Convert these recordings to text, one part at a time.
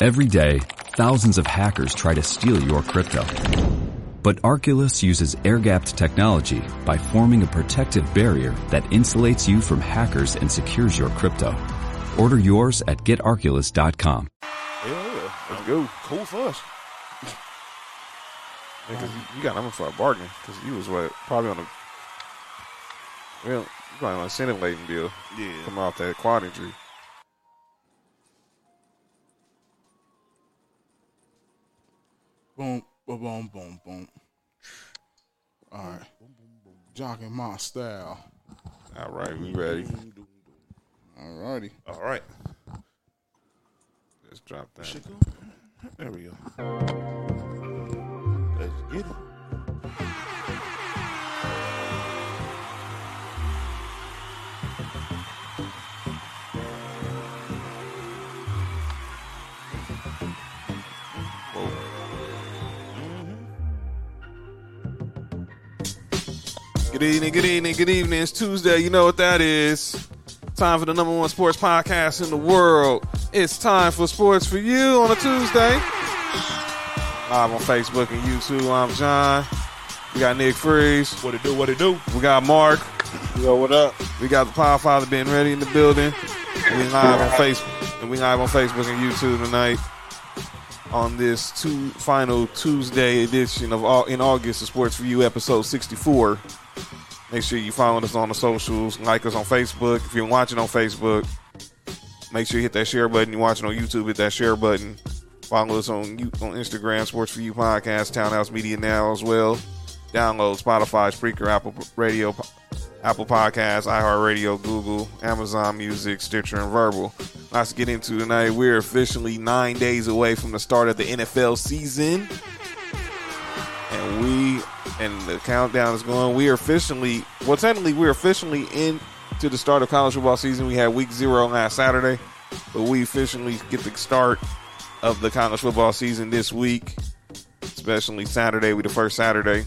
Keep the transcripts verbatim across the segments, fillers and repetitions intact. Every day, thousands of hackers try to steal your crypto. But Arculus uses air-gapped technology by forming a protective barrier that insulates you from hackers and secures your crypto. Order yours at get arculus dot com. Yeah, let's go. Cool for us. Yeah, cause you got them for a bargain, because you was what, probably on a, well, probably on a scintillating deal. Yeah. Come off that quad injury. Boom, boom, boom, boom, boom. All right. Jocking my style. All right, we ready. All righty. All right. Let's drop that. There we go. Let's get it. Whoa. Mm-hmm. Good evening, good evening, good evening. It's Tuesday. You know what that is. Time for the number one sports podcast in the world. It's time for Sports For You on a Tuesday. Live on Facebook and YouTube. I'm John. We got Nick Freeze. What it do, what it do. We got Mark. Yo, what up? We got the Podfather Ben Ready in the building. And we live on Facebook. And we live on Facebook and YouTube tonight on this two final Tuesday edition of all in August of Sports For You, episode sixty-four. Make sure you follow us on the socials, like us on Facebook. If you're watching on Facebook, make sure you hit that share button. You're watching on YouTube, hit that share button. Follow us on on Instagram, Sports For You Podcast, Townhouse Media Now as well. Download Spotify, Spreaker, Apple Radio, Apple Podcasts, iHeartRadio, Google, Amazon Music, Stitcher, and Verbal. Lots to get into tonight. We're officially nine days away from the start of the N F L season. And we, and the countdown is going. We are officially, well, technically, we're officially into the start of college football season. We had week zero last Saturday, but we officially get the start of the college football season this week, especially Saturday. We the first Saturday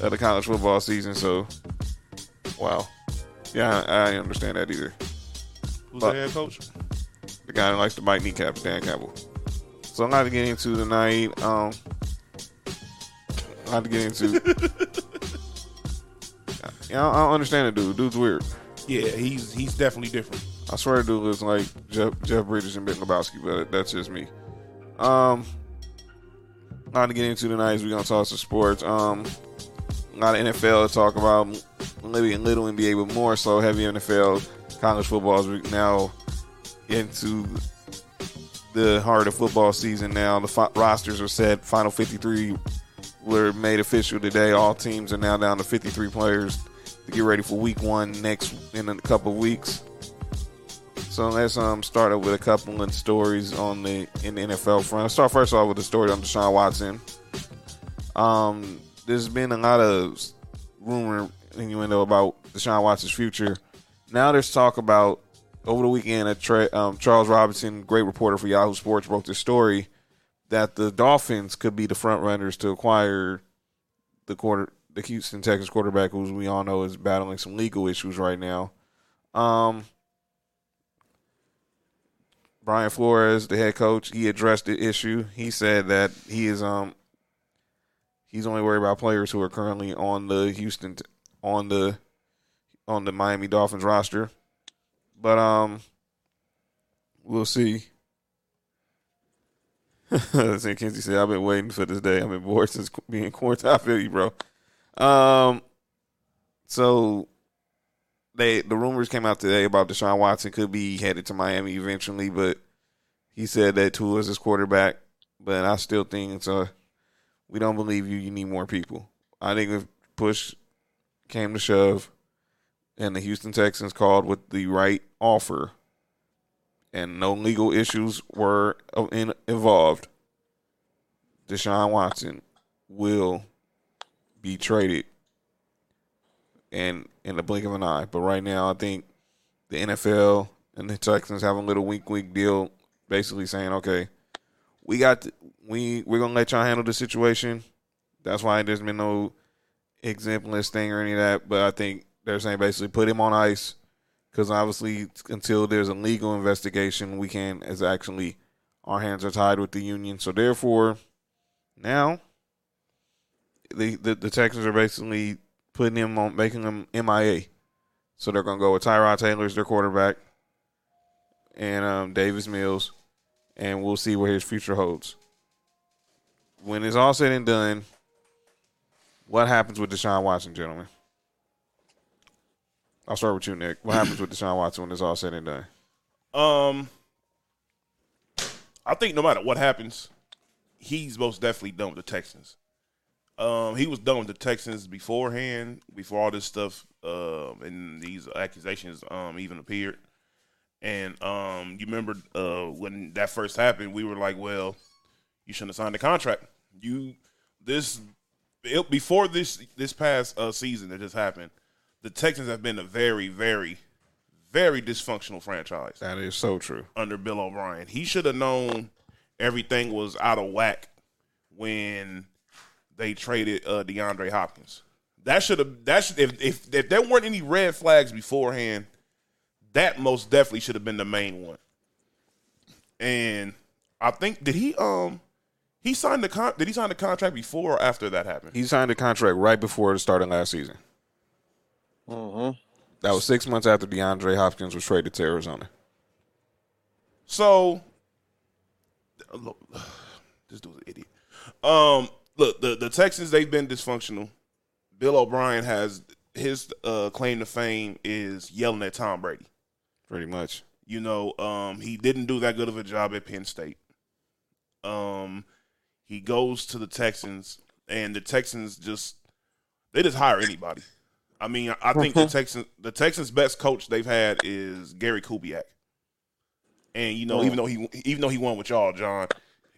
of the college football season, so wow. Yeah, I, I understand that either. Who's but, the head coach? The guy that likes to bite kneecaps, Dan Campbell. So I'm not to get into tonight. Um, I'm not to get into. Yeah, I, I don't understand the dude. Dude's weird. Yeah, he's he's definitely different. I swear, the dude looks like Jeff, Jeff Bridges and Ben Lebowski, but that's just me. Um, a lot to get into tonight is we're going to talk some sports. Um, a lot of N F L to talk about, maybe little N B A, but more so heavy N F L. College football is now into the heart of football season now. The fo- rosters are set. Final fifty-three were made official today. All teams are now down to fifty-three players to get ready for week one next in a couple of weeks. So let's um, start up with a couple of stories on the in the N F L front. Let's start first off with the story on Deshaun Watson. Um, there's been a lot of rumor innuendo about Deshaun Watson's future. Now there's talk about, over the weekend, a tra- um, Charles Robinson, great reporter for Yahoo Sports, broke this story that the Dolphins could be the front runners to acquire the quarter, the Houston Texans quarterback, who we all know is battling some legal issues right now. Um... Brian Flores, the head coach, he addressed the issue. He said that he is um he's only worried about players who are currently on the Houston on the on the Miami Dolphins roster. But um we'll see. Saint Kinsey said, I've been waiting for this day. I've been bored since being quarantined. I feel you, bro. Um so They, the rumors came out today about Deshaun Watson could be headed to Miami eventually, but he said that Tua is his quarterback. But I still think it's a, we don't believe you. You need more people. I think if push came to shove and the Houston Texans called with the right offer and no legal issues were in, involved, Deshaun Watson will be traded and in the blink of an eye. But right now, I think the N F L and the Texans have a little wink, wink deal, basically saying, okay, we got to, we we're gonna let y'all handle the situation. That's why there's been no exemplist thing or any of that. But I think they're saying basically put him on ice, because obviously until there's a legal investigation, we can't as actually Our hands are tied with the union. So, therefore, now the the, the Texans are basically putting him on, making him M I A. So, they're going to go with Tyrod Taylor as their quarterback and um, Davis Mills, and we'll see where his future holds. When it's all said and done, what happens with Deshaun Watson, gentlemen? I'll start with you, Nick. What happens with Deshaun Watson when it's all said and done? Um, I think no matter what happens, he's most definitely done with the Texans. Um, he was done with the Texans beforehand, before all this stuff uh, and these accusations um, even appeared. And um, you remember uh, when that first happened, we were like, well, you shouldn't have signed the contract. You this it, before this this past uh, season that just happened, the Texans have been a very, very, very dysfunctional franchise. That is so true. Under Bill O'Brien. He should have known everything was out of whack when they traded uh, DeAndre Hopkins. That should have that should, if, if if there weren't any red flags beforehand, that most definitely should have been the main one. And I think did he um he signed the con- did he sign the contract before or after that happened? He signed the contract right before the start of last season. Mm-hmm. That was six months after DeAndre Hopkins was traded to Arizona. So, look, this dude's an idiot. Um, look, the, the Texans, they've been dysfunctional. Bill O'Brien has his uh, claim to fame is yelling at Tom Brady. Pretty much. You know, um, he didn't do that good of a job at Penn State. Um, he goes to the Texans, and the Texans just – they just hire anybody. I mean, I think the Texans, the Texans' best coach they've had is Gary Kubiak, and you know, even though he, even though he won with y'all, John,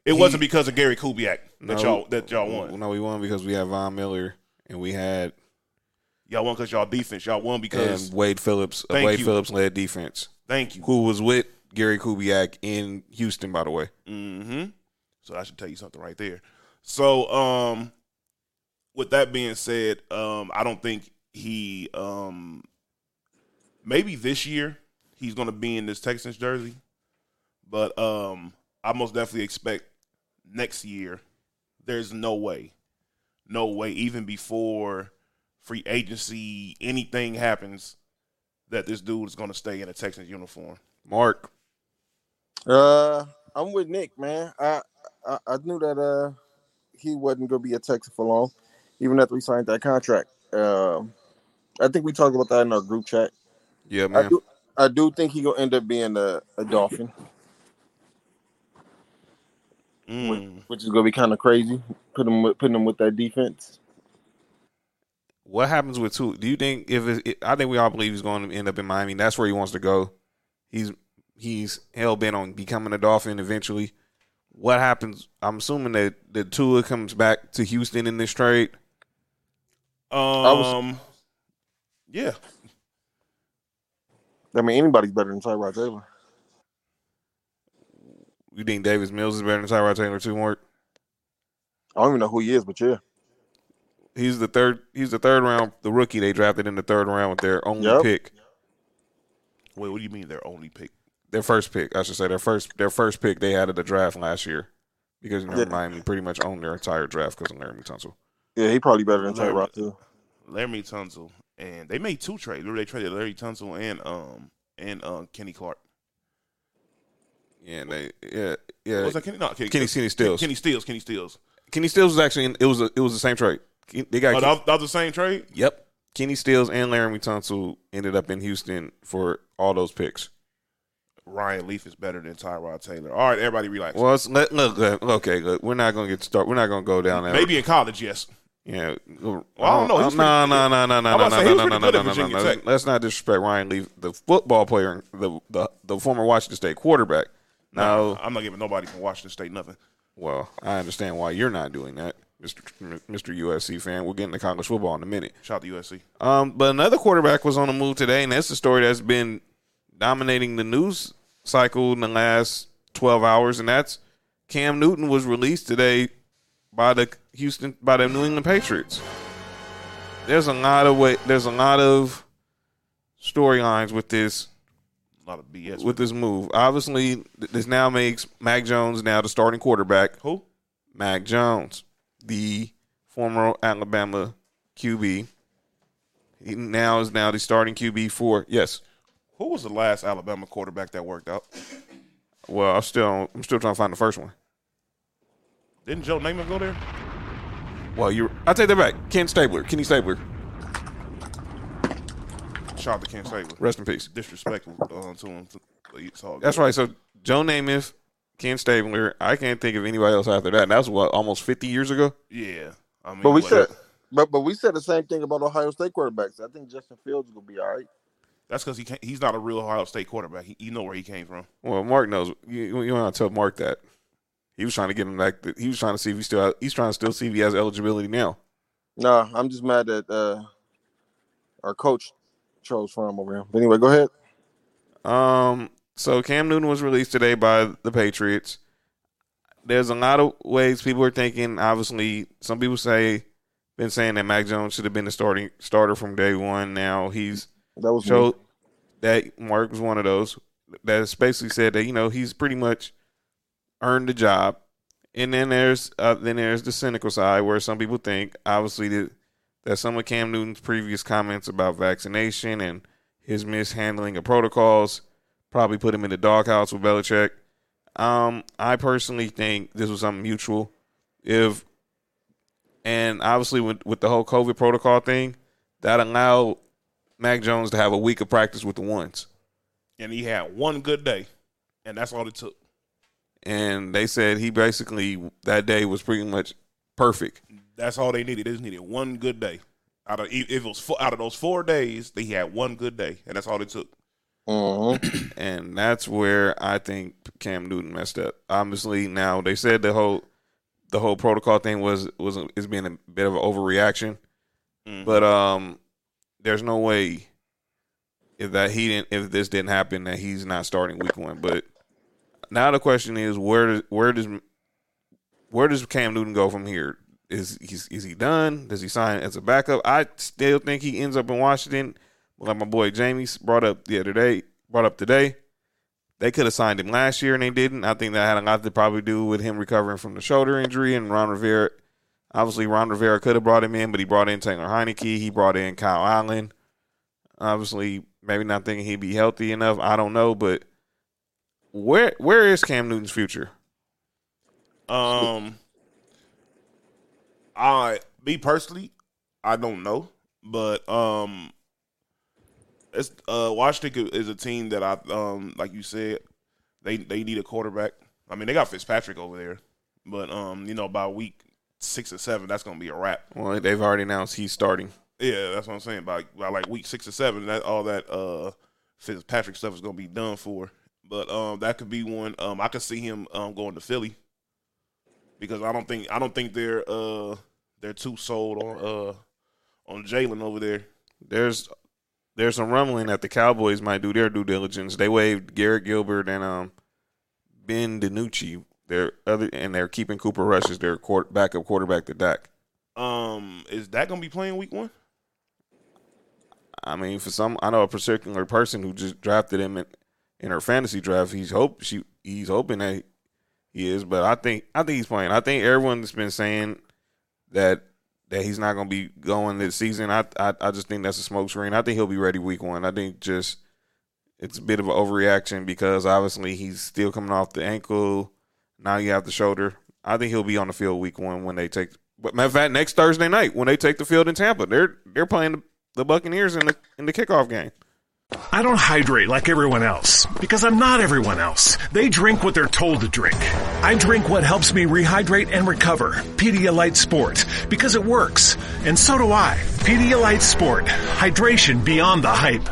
it he, wasn't because of Gary Kubiak that no, y'all that y'all won. No, we won because we had Von Miller, and we had y'all won because y'all defense. Y'all won because and Wade Phillips, thank Wade you. Phillips led defense. Thank you. Who was with Gary Kubiak in Houston, by the way. Mm-hmm. So I should tell you something right there. So, um, with that being said, um, I don't think. He um, maybe this year he's going to be in this Texans jersey, but um, I most definitely expect next year. There's no way, no way, even before free agency anything happens, that this dude is going to stay in a Texans uniform. Mark, uh, I'm with Nick, man. I I, I knew that uh, he wasn't going to be a Texan for long, even after we signed that contract. Um. I think we talked about that in our group chat. Yeah, man. I do, I do think he gonna end up being a, a Dolphin, mm. which, which is gonna be kind of crazy. Put him, with, putting him with that defense. What happens with Tua? Do you think if it, it, I think we all believe he's going to end up in Miami? That's where he wants to go. He's he's hell bent on becoming a Dolphin eventually. What happens? I'm assuming that that Tua comes back to Houston in this trade. Um. I was, yeah. I mean, anybody's better than Tyrod Taylor. You think Davis Mills is better than Tyrod Taylor too, Mark? I don't even know who he is, but yeah, he's the third. He's the third round, the rookie they drafted in the third round with their only yep. pick. Wait, what do you mean their only pick? Their first pick, I should say. Their first, their first pick they had at the draft last year, because you know, yeah. Miami pretty much owned their entire draft because of Laramie Tunsil. Yeah, he probably better than Tyrod too. Laramie Tunsil, and they made two trades. Remember, they traded Larry Tunsil and um and um Kenny Clark. Yeah, and they yeah yeah. Was that Kenny? No, Kenny, Kenny, Kenny Stills. Kenny Stills. Kenny Stills. Kenny Stills was actually in, it was a, it was the same trade. They got oh, Kenny, that was the same trade. Yep. Kenny Stills and Laramie Tunsil ended up in Houston for all those picks. Ryan Leaf is better than Tyrod Taylor. All right, everybody relax. Well, it's, let, look, okay, look, we're not gonna get start. We're not gonna go down that. Maybe road. In college, yes. Yeah, well, I don't know. No, no, no, no, no, no, no, no, no, no, no, no. Let's not disrespect Ryan Leaf, the football player, the the, the former Washington State quarterback. No, no, I'm not giving nobody from Washington State nothing. Well, I understand why you're not doing that, Mister Mister U S C fan. We'll get into college football in a minute. Shout out to U S C. Um, but another quarterback was on the move today, and that's the story that's been dominating the news cycle in the last twelve hours, and that's Cam Newton was released today by the Houston, by the New England Patriots. There's a lot of way, there's a lot of storylines with this lot of B S. With this move. Obviously, this now makes Mac Jones now the starting quarterback. Who? Mac Jones, the former Alabama Q B. He now is now the starting Q B for, yes. Who was the last Alabama quarterback that worked out? Well, I'm still I'm still trying to find the first one. Didn't Joe Namath go there? Well, you I take that back. Ken Stabler. Kenny Stabler. Shout out to Ken Stabler. Rest in peace. Disrespectful uh, to him. To, that's right. So Joe Namath, Ken Stabler. I can't think of anybody else after that. And that was what, almost fifty years ago. Yeah, I mean, but we what? said, but but we said the same thing about Ohio State quarterbacks. I think Justin Fields is gonna be all right. That's because he can't, he's not a real Ohio State quarterback. He, you know where he came from. Well, Mark knows. You, you want to tell Mark that he was trying to get him back. The, he was trying to see if he still. Has, he's trying to still see if he has eligibility now. No, I'm just mad that uh, our coach chose for him over him. But anyway, go ahead. Um. So Cam Newton was released today by the Patriots. There's a lot of ways people are thinking. Obviously, some people say been saying that Mac Jones should have been the starting starter from day one. Now he's. That was so that Mark was one of those that basically said that, you know, he's pretty much earned the job. And then there's uh, then there's the cynical side where some people think, obviously, that, that some of Cam Newton's previous comments about vaccination and his mishandling of protocols probably put him in the doghouse with Belichick. Um, I personally think this was something mutual. If and obviously with, with the whole COVID protocol thing, that allowed Mac Jones to have a week of practice with the ones. And he had one good day, and that's all it took. And they said he basically, that day was pretty much perfect. That's all they needed. They just needed one good day. Out of if it was out of those four days, they had one good day, and that's all it took. Uh-huh. And that's where I think Cam Newton messed up. Obviously, now they said the whole the whole protocol thing was was is being a bit of an overreaction, mm-hmm. but um. There's no way if that he didn't if this didn't happen that he's not starting week one. But now the question is where does where does where does Cam Newton go from here? Is he's is he done? Does he sign as a backup? I still think he ends up in Washington. Like my boy Jamie brought up the other day, brought up today. They could have signed him last year and they didn't. I think that had a lot to probably do with him recovering from the shoulder injury and Ron Rivera. Obviously, Ron Rivera could have brought him in, but he brought in Taylor Heineke. He brought in Kyle Allen. Obviously, maybe not thinking he'd be healthy enough. I don't know, but where where is Cam Newton's future? Um, I me personally, I don't know, but um, it's uh, Washington is a team that I um like you said, they they need a quarterback. I mean, they got Fitzpatrick over there, but um, you know, by week. Six or seven, that's gonna be a wrap. Well, they've already announced he's starting. Yeah, that's what I'm saying. By, by like week six or seven, that all that uh, Fitzpatrick stuff is gonna be done for. But um, that could be one. Um, I could see him um, going to Philly because I don't think I don't think they're uh, they're too sold on uh, on Jalen over there. There's there's some rumbling that the Cowboys might do their due diligence. They waived Garrett Gilbert and um, Ben DiNucci. They're other and they're keeping Cooper Rush as their quarter, backup quarterback to Dak. Um, is Dak gonna be playing week one? I mean, for some, I know a particular person who just drafted him in, in her fantasy draft. He's hope she he's hoping that he is, but I think I think he's playing. I think everyone's been saying that that he's not gonna be going this season. I I, I just think that's a smoke screen. I think he'll be ready week one. I think just it's a bit of an overreaction because obviously he's still coming off the ankle. Now you have the shoulder. I think he'll be on the field week one when they take. But matter of fact, next Thursday night when they take the field in Tampa, they're they're playing the, the Buccaneers in the in the kickoff game. I don't hydrate like everyone else because I'm not everyone else. They drink what they're told to drink. I drink what helps me rehydrate and recover. Pedialyte Sport because it works, and so do I. Pedialyte Sport, hydration beyond the hype.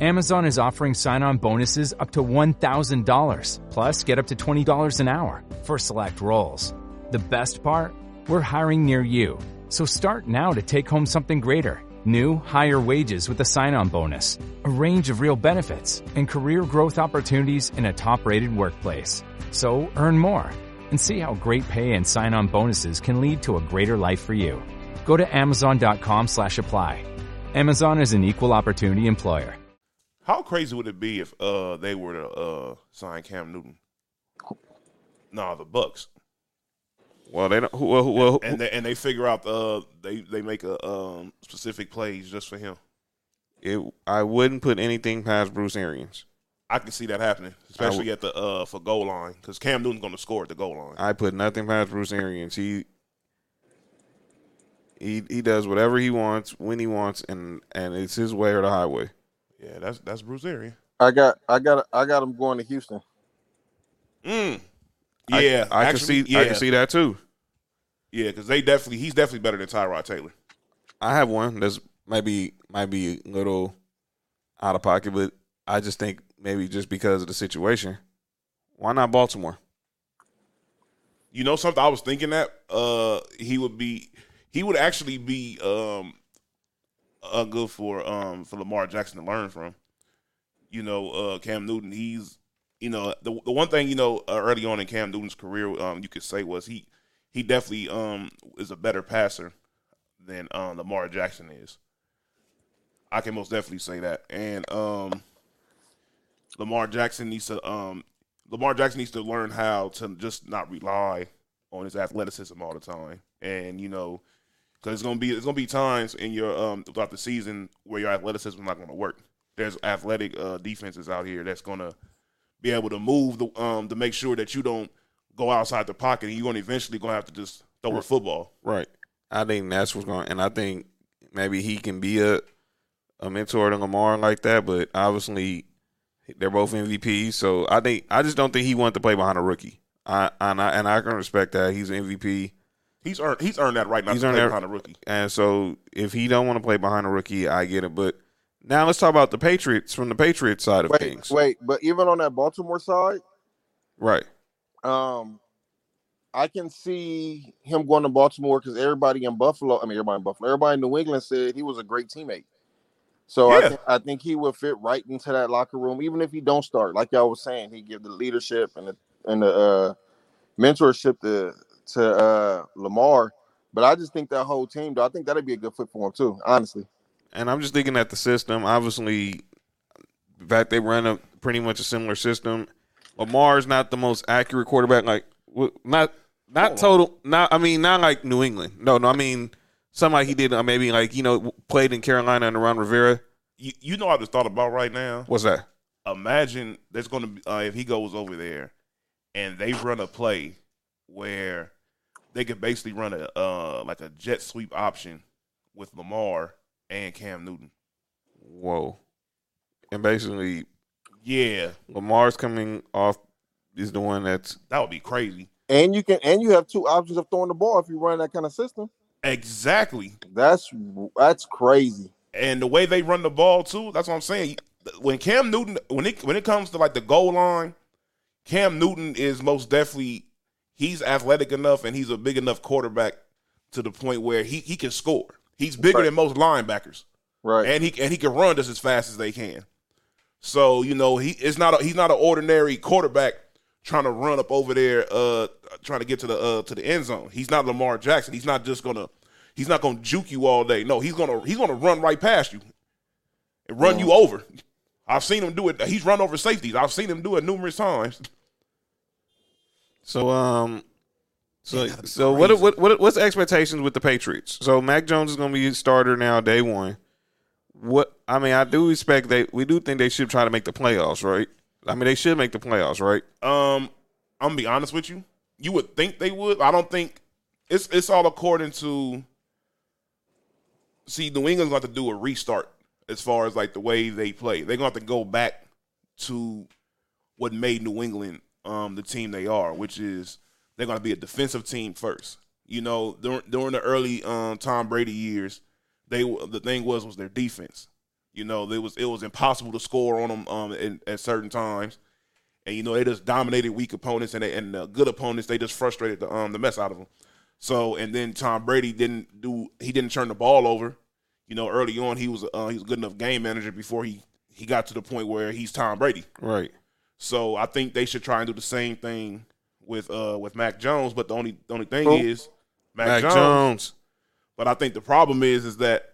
Amazon is offering sign-on bonuses up to one thousand dollars, plus get up to twenty dollars an hour for select roles. The best part? We're hiring near you. So start now to take home something greater. New, higher wages with a sign-on bonus, a range of real benefits, and career growth opportunities in a top-rated workplace. So earn more and see how great pay and sign-on bonuses can lead to a greater life for you. Go to amazon dot com slash apply. Amazon is an equal opportunity employer. How crazy would it be if uh they were to uh sign Cam Newton? No, the Bucks. Well, they don't. Who, who, who, who, and they and they figure out uh they they make a um specific plays just for him. It. I wouldn't put anything past Bruce Arians. I can see that happening, especially at the uh for goal line, because Cam Newton's going to score at the goal line. I put nothing past Bruce Arians. He he he does whatever he wants when he wants, and and it's his way or the highway. Yeah, that's that's Bruce Arians. I got I got I got him going to Houston. Mm. Yeah, I, I actually, can see. Yeah. I can see that too. Yeah, because they definitely he's definitely better than Tyrod Taylor. I have one that's maybe might be a little out of pocket, but I just think maybe just because of the situation, why not Baltimore? You know something? I was thinking that uh, he would be he would actually be um, uh, good for um, for Lamar Jackson to learn from. You know, uh, Cam Newton, he's. You know, the the one thing, you know, uh, early on in Cam Newton's career, um, you could say was he he definitely um is a better passer than um, Lamar Jackson is. I can most definitely say that. And um, Lamar Jackson needs to um Lamar Jackson needs to learn how to just not rely on his athleticism all the time. And you know, because it's gonna be it's gonna be times in your um throughout the season where your athleticism is not gonna work. There's athletic uh, defenses out here that's gonna be able to move the, um, to make sure that you don't go outside the pocket, and you're gonna eventually gonna have to just throw a football. Right. I think that's what's going, and I think maybe he can be a a mentor to Lamar like that. But obviously, they're both M V Ps, so I think I just don't think he wanted to play behind a rookie. I and I, and I can respect that. He's an M V P. He's earned he's earned that right not he's to play that, behind a rookie. And so, if he don't want to play behind a rookie, I get it, but. Now let's talk about the Patriots from the Patriots side of wait, things. Wait, but even on that Baltimore side, right? Um, I can see him going to Baltimore because everybody in Buffalo, I mean, everybody in Buffalo, everybody in New England said he was a great teammate. So yeah. I, th- I think he would fit right into that locker room, even if he don't start. Like y'all was saying, he give the leadership and the and the uh, mentorship to to uh, Lamar. But I just think that whole team, though, I think that'd be a good fit for him too, honestly. And I'm just thinking at the system. Obviously, the fact they run a pretty much a similar system. Lamar's not the most accurate quarterback. Like not not total. Not I mean not like New England. No, no. I mean somebody he did maybe like you know played in Carolina and around Rivera. You, you know what I just thought about right now. What's that? Imagine there's going to be uh, if he goes over there and they run a play where they could basically run a uh, like a jet sweep option with Lamar. And Cam Newton. Whoa. And basically, yeah, Lamar's coming off is the one that's that would be crazy. And you can and you have two options of throwing the ball if you run that kind of system. Exactly. That's that's crazy. And the way they run the ball too, that's what I'm saying. When Cam Newton, when it when it comes to like the goal line, Cam Newton is most definitely he's athletic enough and he's a big enough quarterback to the point where he, he can score. He's bigger right. than most linebackers, right? And he and he can run just as fast as they can. So you know he it's not a, he's not an ordinary quarterback trying to run up over there, uh, trying to get to the uh, to the end zone. He's not Lamar Jackson. He's not just gonna he's not gonna juke you all day. No, he's gonna he's gonna run right past you and run mm. you over. I've seen him do it. He's run over safeties. I've seen him do it numerous times. So um. So, yeah, so what, what what what's the expectations with the Patriots? So Mac Jones is going to be a starter now, day one. What I mean, I do expect they we do think they should try to make the playoffs, right? I mean, they should make the playoffs, right? Um, I'm gonna be honest with you. You would think they would. I don't think it's it's all according to. See, New England's going to have to do a restart as far as like the way they play. They're going to have to go back to what made New England um the team they are, which is. They're going to be a defensive team first. You know, during, during the early um, Tom Brady years, they the thing was was their defense. You know, they was it was impossible to score on them um, in, at certain times, and you know they just dominated weak opponents and they, and uh, good opponents. They just frustrated the um the mess out of them. So and then Tom Brady didn't do he didn't turn the ball over. You know, early on he was uh, he was a good enough game manager before he he got to the point where he's Tom Brady. Right. So I think they should try and do the same thing. With uh with Mac Jones, but the only the only thing oh. is Mac, Mac Jones. Jones. But I think the problem is is that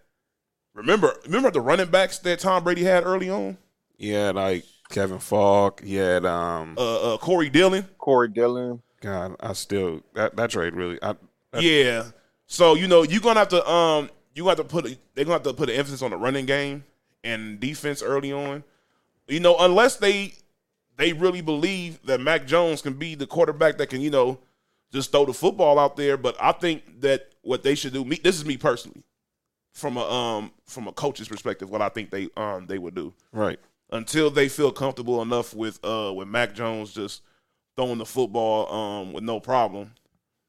remember remember the running backs that Tom Brady had early on. He had like Kevin Falk. He had um uh, uh Corey Dillon. Corey Dillon. God, I still that, that trade really. I, that, yeah. So you know you're gonna have to um you gonna have to put a, they're gonna have to put an emphasis on the running game and defense early on. You know, unless they they really believe that Mac Jones can be the quarterback that can you know just throw the football out there. But I think that what they should do. Me, this is me personally. From a um from a coach's perspective, what I think they um they would do right until they feel comfortable enough with uh with Mac Jones just throwing the football um with no problem,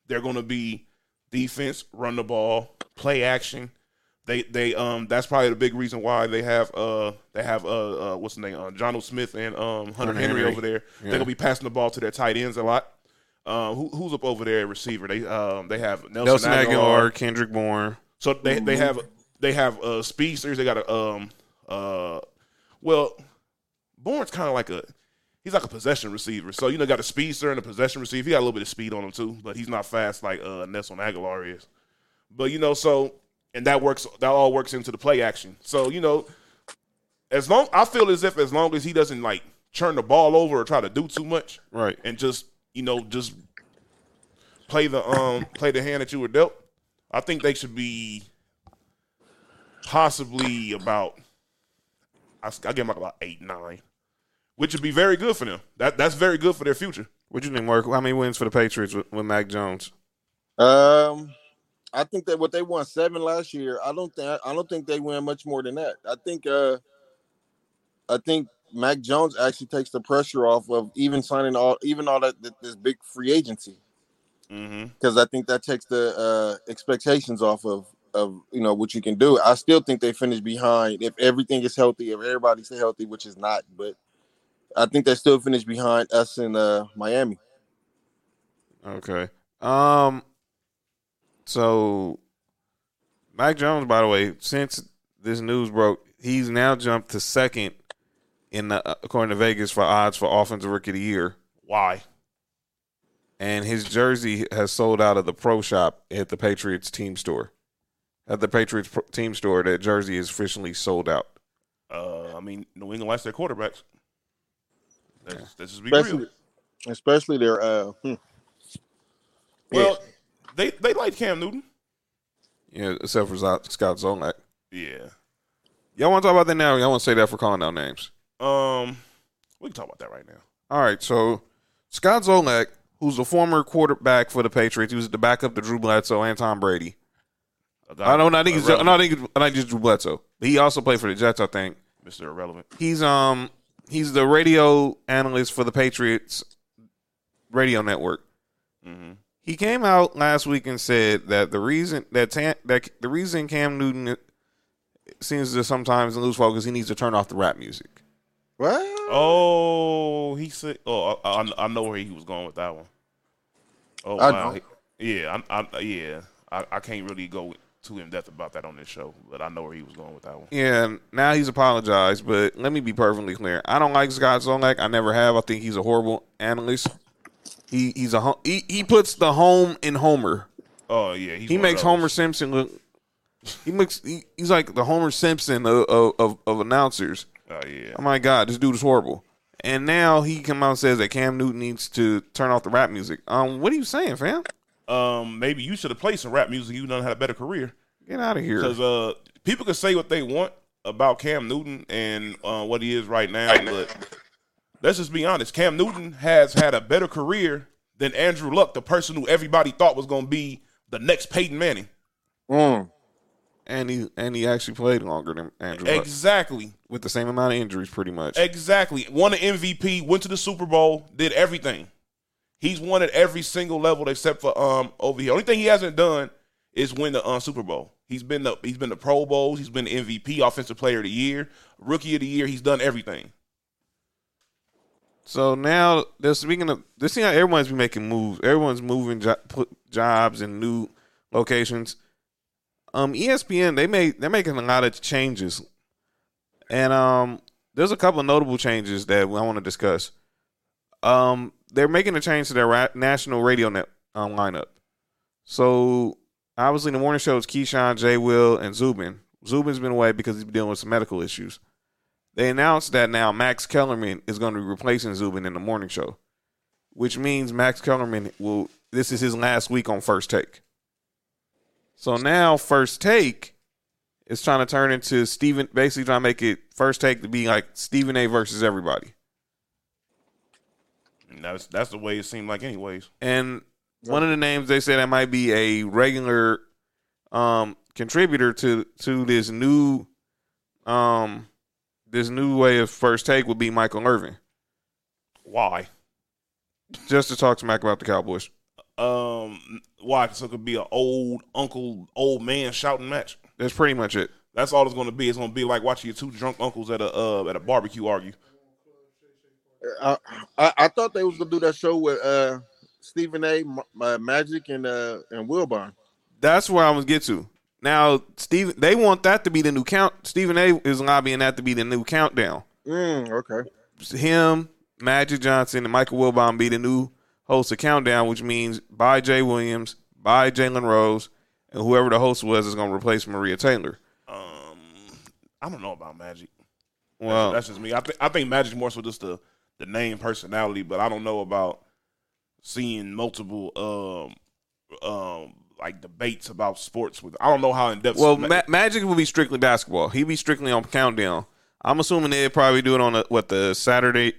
they're gonna be defense, run the ball, play action. They they um that's probably the big reason why they have uh they have uh, uh what's the name uh, Jonnu Smith and um Hunter Henry, Henry over there. Yeah. They're gonna be passing the ball to their tight ends a lot. Um, who, who's up over there at receiver? They um they have Nelson, Nelson Aguilar, Aguilar, Kendrick Bourne. So they Ooh. they have. They have uh, speedsters. They got a um uh well, Bourne's kind of like a he's like a possession receiver. So you know, got a speedster and a possession receiver. He got a little bit of speed on him too, but he's not fast like uh, Nelson Aguilar is. But you know, so and that works. That all works into the play action. So you know, as long I feel as if as long as he doesn't like turn the ball over or try to do too much, right? And just you know, just play the um play the hand that you were dealt. I think they should be. Possibly about, I give them like about eight, nine, which would be very good for them. That that's very good for their future. What do you think, Mark? How many wins for the Patriots with, with Mac Jones? Um, I think that what they won seven last year. I don't think I don't think they win much more than that. I think uh, I think Mac Jones actually takes the pressure off of even signing all even all that this big free agency, because mm-hmm. I think that takes the uh, expectations off of. Of you know what you can do. I still think they finish behind if everything is healthy, if everybody's healthy, which is not. But I think they still finish behind us in uh, Miami. Okay. Um. So, Mac Jones, by the way, since this news broke, he's now jumped to second in the according to Vegas for odds for offensive rookie of the year. Why? And his jersey has sold out of the pro shop at the Patriots team store. At the Patriots team store, that jersey is officially sold out. Uh, I mean, New England likes their quarterbacks. That's, yeah. that's just be especially, real. Especially their uh, – hmm. Well, yeah. they, they like Cam Newton. Yeah, except for Scott Zolak. Yeah. Y'all want to talk about that now? Y'all want to say that for calling out names? Um, we can talk about that right now. All right, so Scott Zolak, who's a former quarterback for the Patriots, he was the backup to Drew Bledsoe and Tom Brady. I don't. I think. He's, I don't think. I think it's Drew Bledsoe. He also played for the Jets. I think. Mister Irrelevant. He's um. He's the radio analyst for the Patriots radio network. Mm-hmm. He came out last week and said that the reason that Tam, that the reason Cam Newton seems to sometimes lose focus, he needs to turn off the rap music. What? Oh, he said. Oh, I, I know where he was going with that one. Oh, I wow. Know. Yeah. I, I, yeah. I, I can't really go with. Too in depth about that on this show, but I know where he was going with that one. Yeah, now he's apologized, but let me be perfectly clear. I don't like Scott Zolak. I never have. I think he's a horrible analyst. He he's a he, he puts the home in Homer. Oh yeah, he's he makes Homer Simpson look. He makes he, he's like the Homer Simpson of of, of announcers. Oh uh, yeah. Oh my God, this dude is horrible. And now he come out and says that Cam Newton needs to turn off the rap music. Um, what are you saying, fam? Um, maybe you should have played some rap music. You done had a better career. Get out of here. Because uh, people can say what they want about Cam Newton and uh, what he is right now, but let's just be honest. Cam Newton has had a better career than Andrew Luck, the person who everybody thought was going to be the next Peyton Manning. Mm. And he and he actually played longer than Andrew Luck. Exactly. With the same amount of injuries, pretty much. Exactly. Won an M V P, went to the Super Bowl, did everything. He's won at every single level except for um over here. Only thing he hasn't done is win the um, Super Bowl. He's been the he's been the Pro Bowls. He's been the M V P, Offensive Player of the Year, Rookie of the Year. He's done everything. So now they're speaking of this thing. Everyone's been making moves. Everyone's moving jo- put jobs in new locations. Um, E S P N they made they're making a lot of changes, and um, there's a couple of notable changes that I want to discuss. Um. They're making a change to their ra- national radio net um, lineup. So, obviously, the morning show is Keyshawn, J. Will, and Zubin. Zubin's been away because he's been dealing with some medical issues. They announced that now Max Kellerman is going to be replacing Zubin in the morning show, which means Max Kellerman will, this is his last week on First Take. So now First Take is trying to turn into Stephen, basically trying to make it First Take to be like Stephen A. versus everybody. And that's, that's the way it seemed like anyways. And one of the names they said that might be a regular um, contributor to, to this new, um, this new way of First Take would be Michael Irvin. Why? Just to talk to Mac about the Cowboys. Um, why? So it could be an old uncle, old man shouting match. That's pretty much it. That's all it's going to be. It's going to be like watching your two drunk uncles at a uh, at a barbecue argue. I, I, I thought they was going to do that show with uh, Stephen A., M- M- Magic, and uh, and Wilbon. That's where I was get to. Now, Stephen, they want that to be the new count. Stephen A. is lobbying that to be the new countdown. Mm, okay. Him, Magic Johnson, and Michael Wilbon be the new host of Countdown, which means by Jay Williams, by Jalen Rose, and whoever the host was is going to replace Maria Taylor. Um, I don't know about Magic. Well, that's, that's just me. I think I think Magic's more so just the the name personality, but I don't know about seeing multiple um um like debates about sports with. I don't know how in depth. Well, Ma- Magic would be strictly basketball. He'd be strictly on Countdown. I'm assuming they'd probably do it on a, what the Saturday.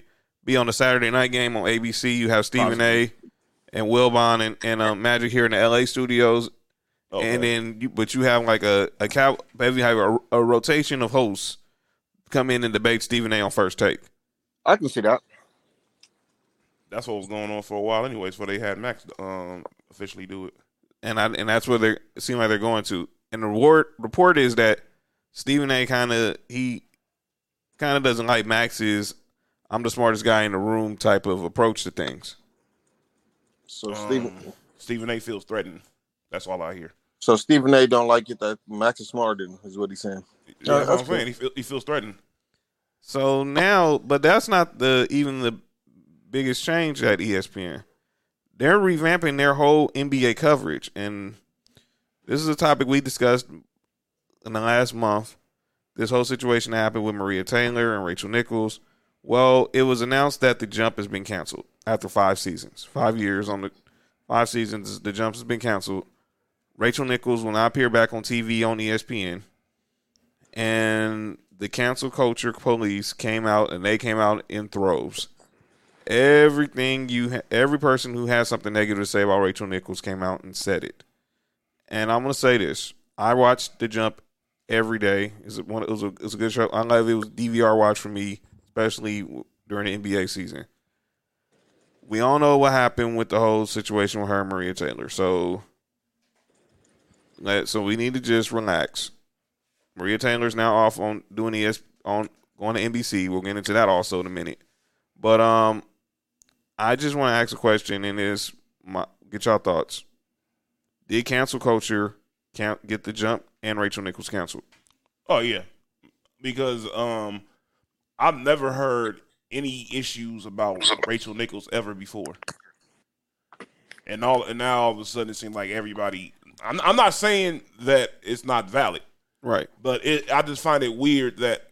Be on the Saturday night game on A B C. You have Stephen A. and Wilbon and, and um, Magic here in the L A studios, okay. And then you, but you have like a a cow. Maybe have a, a rotation of hosts come in and debate Stephen A. on First Take. I can see that. That's what was going on for a while, anyways. Before they had Max um, officially do it, and I and that's where they seem like they're going to. And the report report is that Stephen A. kind of he kind of doesn't like Max's I'm the smartest guy in the room type of approach to things. So Stephen um, Stephen A. feels threatened. That's all I hear. So Stephen A. don't like it that Max is smarter than is what he's saying. Yeah, uh, that's what I'm cool. saying. He, feel, he feels threatened. So now, but that's not the even the biggest change at E S P N. They're revamping their whole N B A coverage, and this is a topic we discussed in the last month. This whole situation happened with Maria Taylor and Rachel Nichols. Well, it was announced that The Jump has been canceled after five seasons. Five years on the five seasons, The Jump has been canceled. Rachel Nichols will not appear back on T V on E S P N. And the cancel culture police came out, and they came out in droves. Everything you, every person who has something negative to say about Rachel Nichols came out and said it. And I'm going to say this. I watched The Jump every day. It was, one, it was, a, it was a good show. I love it. It was a D V R watch for me. Especially during the N B A season. We all know what happened with the whole situation with her and Maria Taylor. So, so we need to just relax. Maria Taylor's now off on doing E S on going to N B C. We'll get into that also in a minute. But um, I just want to ask a question, and is my get y'all thoughts. Did cancel culture can't get The Jump and Rachel Nichols canceled? Oh yeah, because um. I've never heard any issues about Rachel Nichols ever before, and all and now all of a sudden it seems like everybody. I'm, I'm not saying that it's not valid, right? But it, I just find it weird that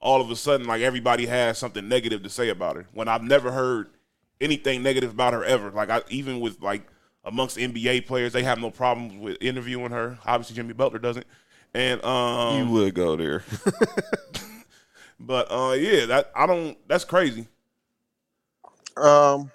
all of a sudden like everybody has something negative to say about her when I've never heard anything negative about her ever. Like I, even with like amongst N B A players, they have no problems with interviewing her. Obviously, Jimmy Butler doesn't, and um, you would go there. But uh, yeah, that I don't. That's crazy. Um,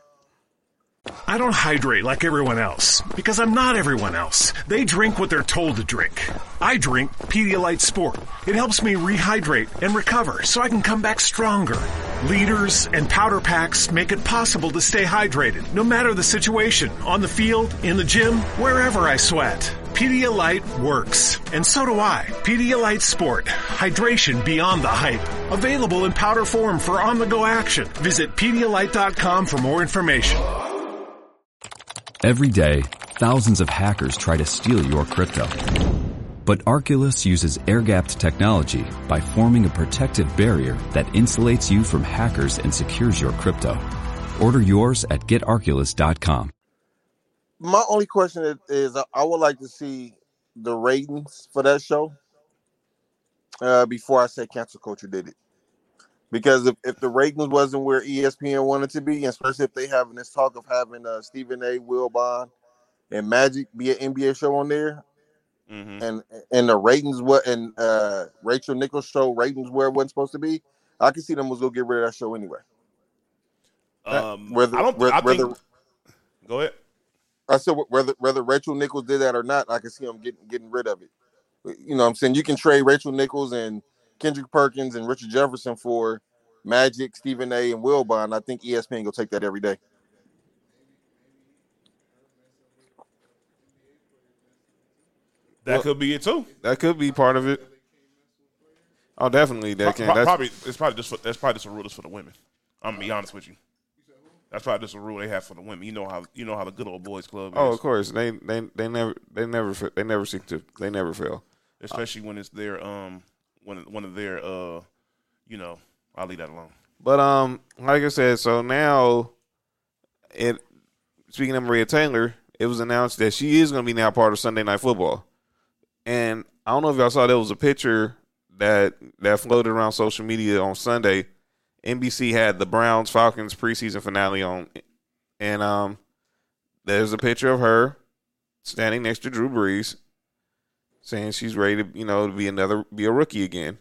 I don't hydrate like everyone else because I'm not everyone else. They drink what they're told to drink. I drink Pedialyte Sport. It helps me rehydrate and recover, so I can come back stronger. Leaders and powder packs make it possible to stay hydrated, no matter the situation, on the field, in the gym, wherever I sweat. Pedialyte works, and so do I. Pedialyte Sport. Hydration beyond the hype. Available in powder form for on-the-go action. Visit Pedialyte dot com for more information. Every day, thousands of hackers try to steal your crypto. But Arculus uses air-gapped technology by forming a protective barrier that insulates you from hackers and secures your crypto. Order yours at Get Arculus dot com. My only question is, I would like to see the ratings for that show uh, before I say cancel culture did it. Because if, if the ratings wasn't where E S P N wanted to be, especially if they having this talk of having uh, Stephen A., Will Bond, and Magic be an N B A show on there, mm-hmm. and and the ratings what and uh, Rachel Nichols show ratings where it wasn't supposed to be, I could see them was gonna get rid of that show anyway. Um, whether, I don't. Whether, I think, whether, go ahead. I said whether whether Rachel Nichols did that or not, I can see them getting getting rid of it. You know what I'm saying? You can trade Rachel Nichols and Kendrick Perkins and Richard Jefferson for Magic, Stephen A., and Will Bond. I think E S P N will take that every day. That well, could be it too. That could be part of it. Oh, definitely that can. Pro- that's probably it's probably just for, that's probably just a rule that's for the women. I'm gonna be honest with you. That's probably just a rule they have for the women. You know how you know how the good old boys club is. Oh, of course they they they never they never they never seek to they never fail. Especially when it's their um one of, one of their uh you know I'll leave that alone. But um like I said, so now it speaking of Maria Taylor, it was announced that she is gonna be now part of Sunday Night Football. And I don't know if y'all saw there was a picture that that floated around social media on Sunday. N B C had the Browns Falcons preseason finale on, and um, there's a picture of her standing next to Drew Brees, saying she's ready to you know to be another be a rookie again.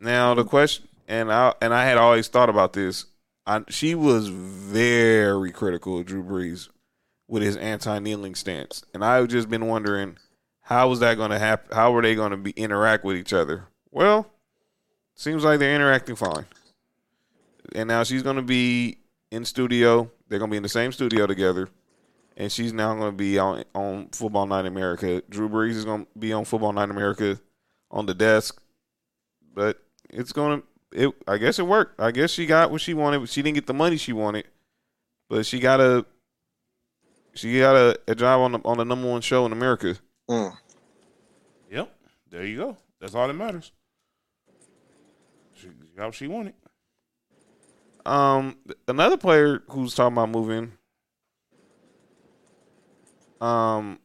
Now the question, and I and I had always thought about this. I, she was very critical of Drew Brees with his anti-kneeling stance, and I've just been wondering. How was that going to happen? How were they going to be interact with each other? Well, seems like they're interacting fine. And now she's going to be in studio. They're going to be in the same studio together. And she's now going to be on, on Football Night America. Drew Brees is going to be on Football Night America on the desk. But it's going to it, – I guess it worked. I guess she got what she wanted. She didn't get the money she wanted. But she got a she got a, a job on the, on the number one show in America. Mm. Yep, there you go. That's all that matters. She got what she wanted. Um, another player who's talking about moving. Um,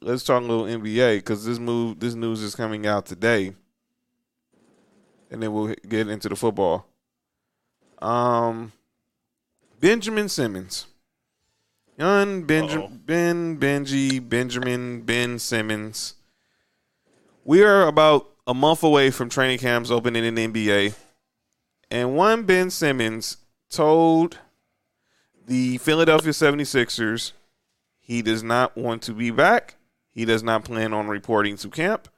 let's talk a little N B A because this move, this news is coming out today, and then we'll get into the football. Um, Benjamin Simmons. Young Benja- Ben, Benji, Benjamin, Ben Simmons. We are about a month away from training camps opening in the N B A. And one Ben Simmons told the Philadelphia seventy-sixers he does not want to be back. He does not plan on reporting to camp.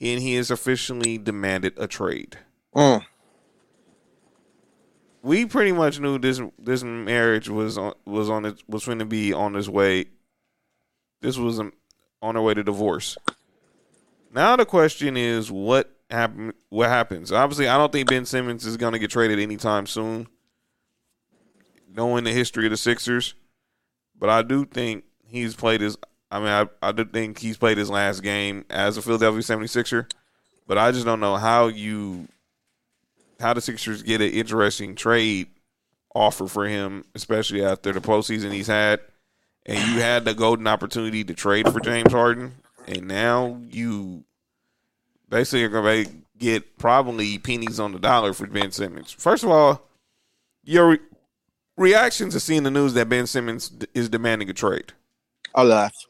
And he has officially demanded a trade. Mm. We pretty much knew this this marriage was on was on it was going to be on its way. This was on our way to divorce. Now the question is what happen, what happens? Obviously, I don't think Ben Simmons is going to get traded anytime soon, knowing the history of the Sixers. But I do think he's played his. I mean, I, I do think he's played his last game as a Philadelphia seventy-sixer. But I just don't know how you. How the Sixers get an interesting trade offer for him, especially after the postseason he's had. And you had the golden opportunity to trade for James Harden, and now you basically are going to get probably pennies on the dollar for Ben Simmons. First of all, your re- reaction to seeing the news that Ben Simmons d- is demanding a trade. I laughed.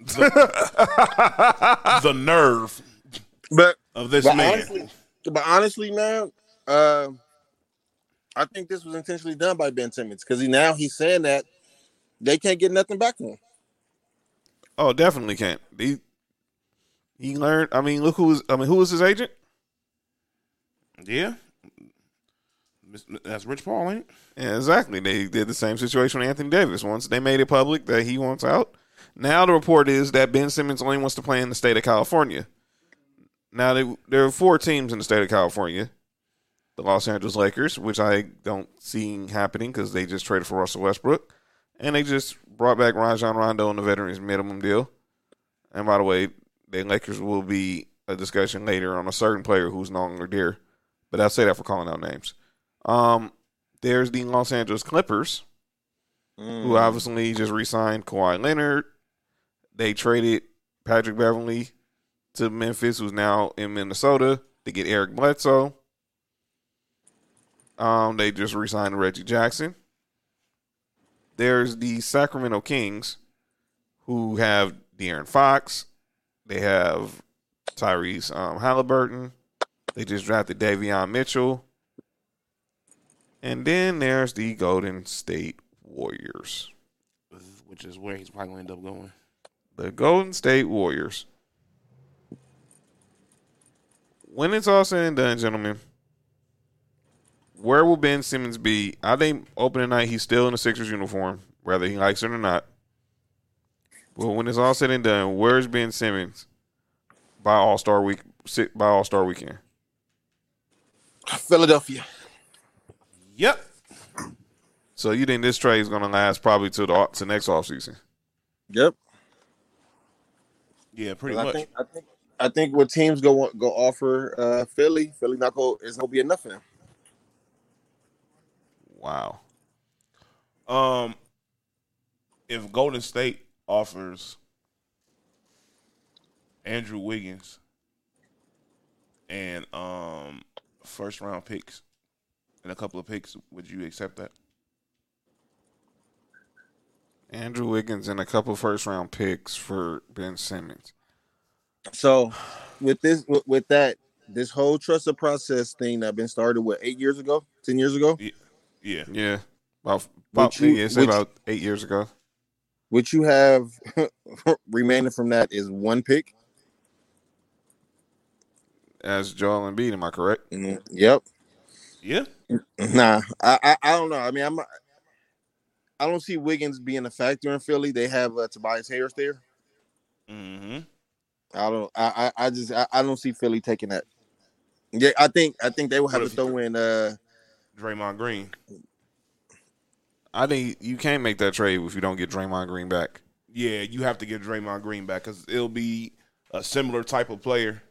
The, the nerve but, of this but man. Honestly, But honestly, man, uh, I think this was intentionally done by Ben Simmons because he now he's saying that they can't get nothing back from him. Oh, definitely can't. He he learned. I mean, look who was. I mean, who was his agent? Yeah, that's Rich Paul, ain't it? Yeah, exactly. They did the same situation with Anthony Davis. Once they made it public that he wants out, now the report is that Ben Simmons only wants to play in the state of California. Now, they, there are four teams in the state of California. The Los Angeles Lakers, which I don't see happening because they just traded for Russell Westbrook. And they just brought back Rajon Rondo on the veterans minimum deal. And by the way, the Lakers will be a discussion later on a certain player who's no longer there. But I'll say that for calling out names. Um, there's the Los Angeles Clippers, mm. who obviously just re-signed Kawhi Leonard. They traded Patrick Beverley to Memphis, who's now in Minnesota, to get Eric Bledsoe. Um, they just re-signed Reggie Jackson. There's the Sacramento Kings, who have De'Aaron Fox. They have Tyrese um, Halliburton. They just drafted Davion Mitchell. And then there's the Golden State Warriors. Which is where he's probably going to end up going. The Golden State Warriors. When it's all said and done, gentlemen, where will Ben Simmons be? I think opening night he's still in the Sixers uniform, whether he likes it or not. But when it's all said and done, where's Ben Simmons by All-Star Week? By All-Star Weekend, Philadelphia. Yep. So you think this trade is going to last probably to the to next offseason? Yep. Yeah, pretty much. I think, I think I think what teams go go offer uh, Philly, Philly not go is gonna be enough for them. Wow. Um, if Golden State offers Andrew Wiggins and um first round picks and a couple of picks, would you accept that? Andrew Wiggins and a couple first round picks for Ben Simmons. So, with this, with that, this whole trust of process thing that been started what eight years ago, ten years ago. Yeah, yeah, yeah. About, about, you, yeah, say about you, eight years ago. What you have remaining from that is one pick. As Joel Embiid, am I correct? Mm, yep. Yeah. Nah, I, I, I don't know. I mean, I'm. I don't see Wiggins being a factor in Philly. They have uh, Tobias Harris there. Mm-hmm. I don't. I. I just. I, I don't see Philly taking that. Yeah, I think. I think they will have to throw in uh, Draymond Green. I think you can't make that trade if you don't get Draymond Green back. Yeah, you have to get Draymond Green back because it'll be a similar type of player.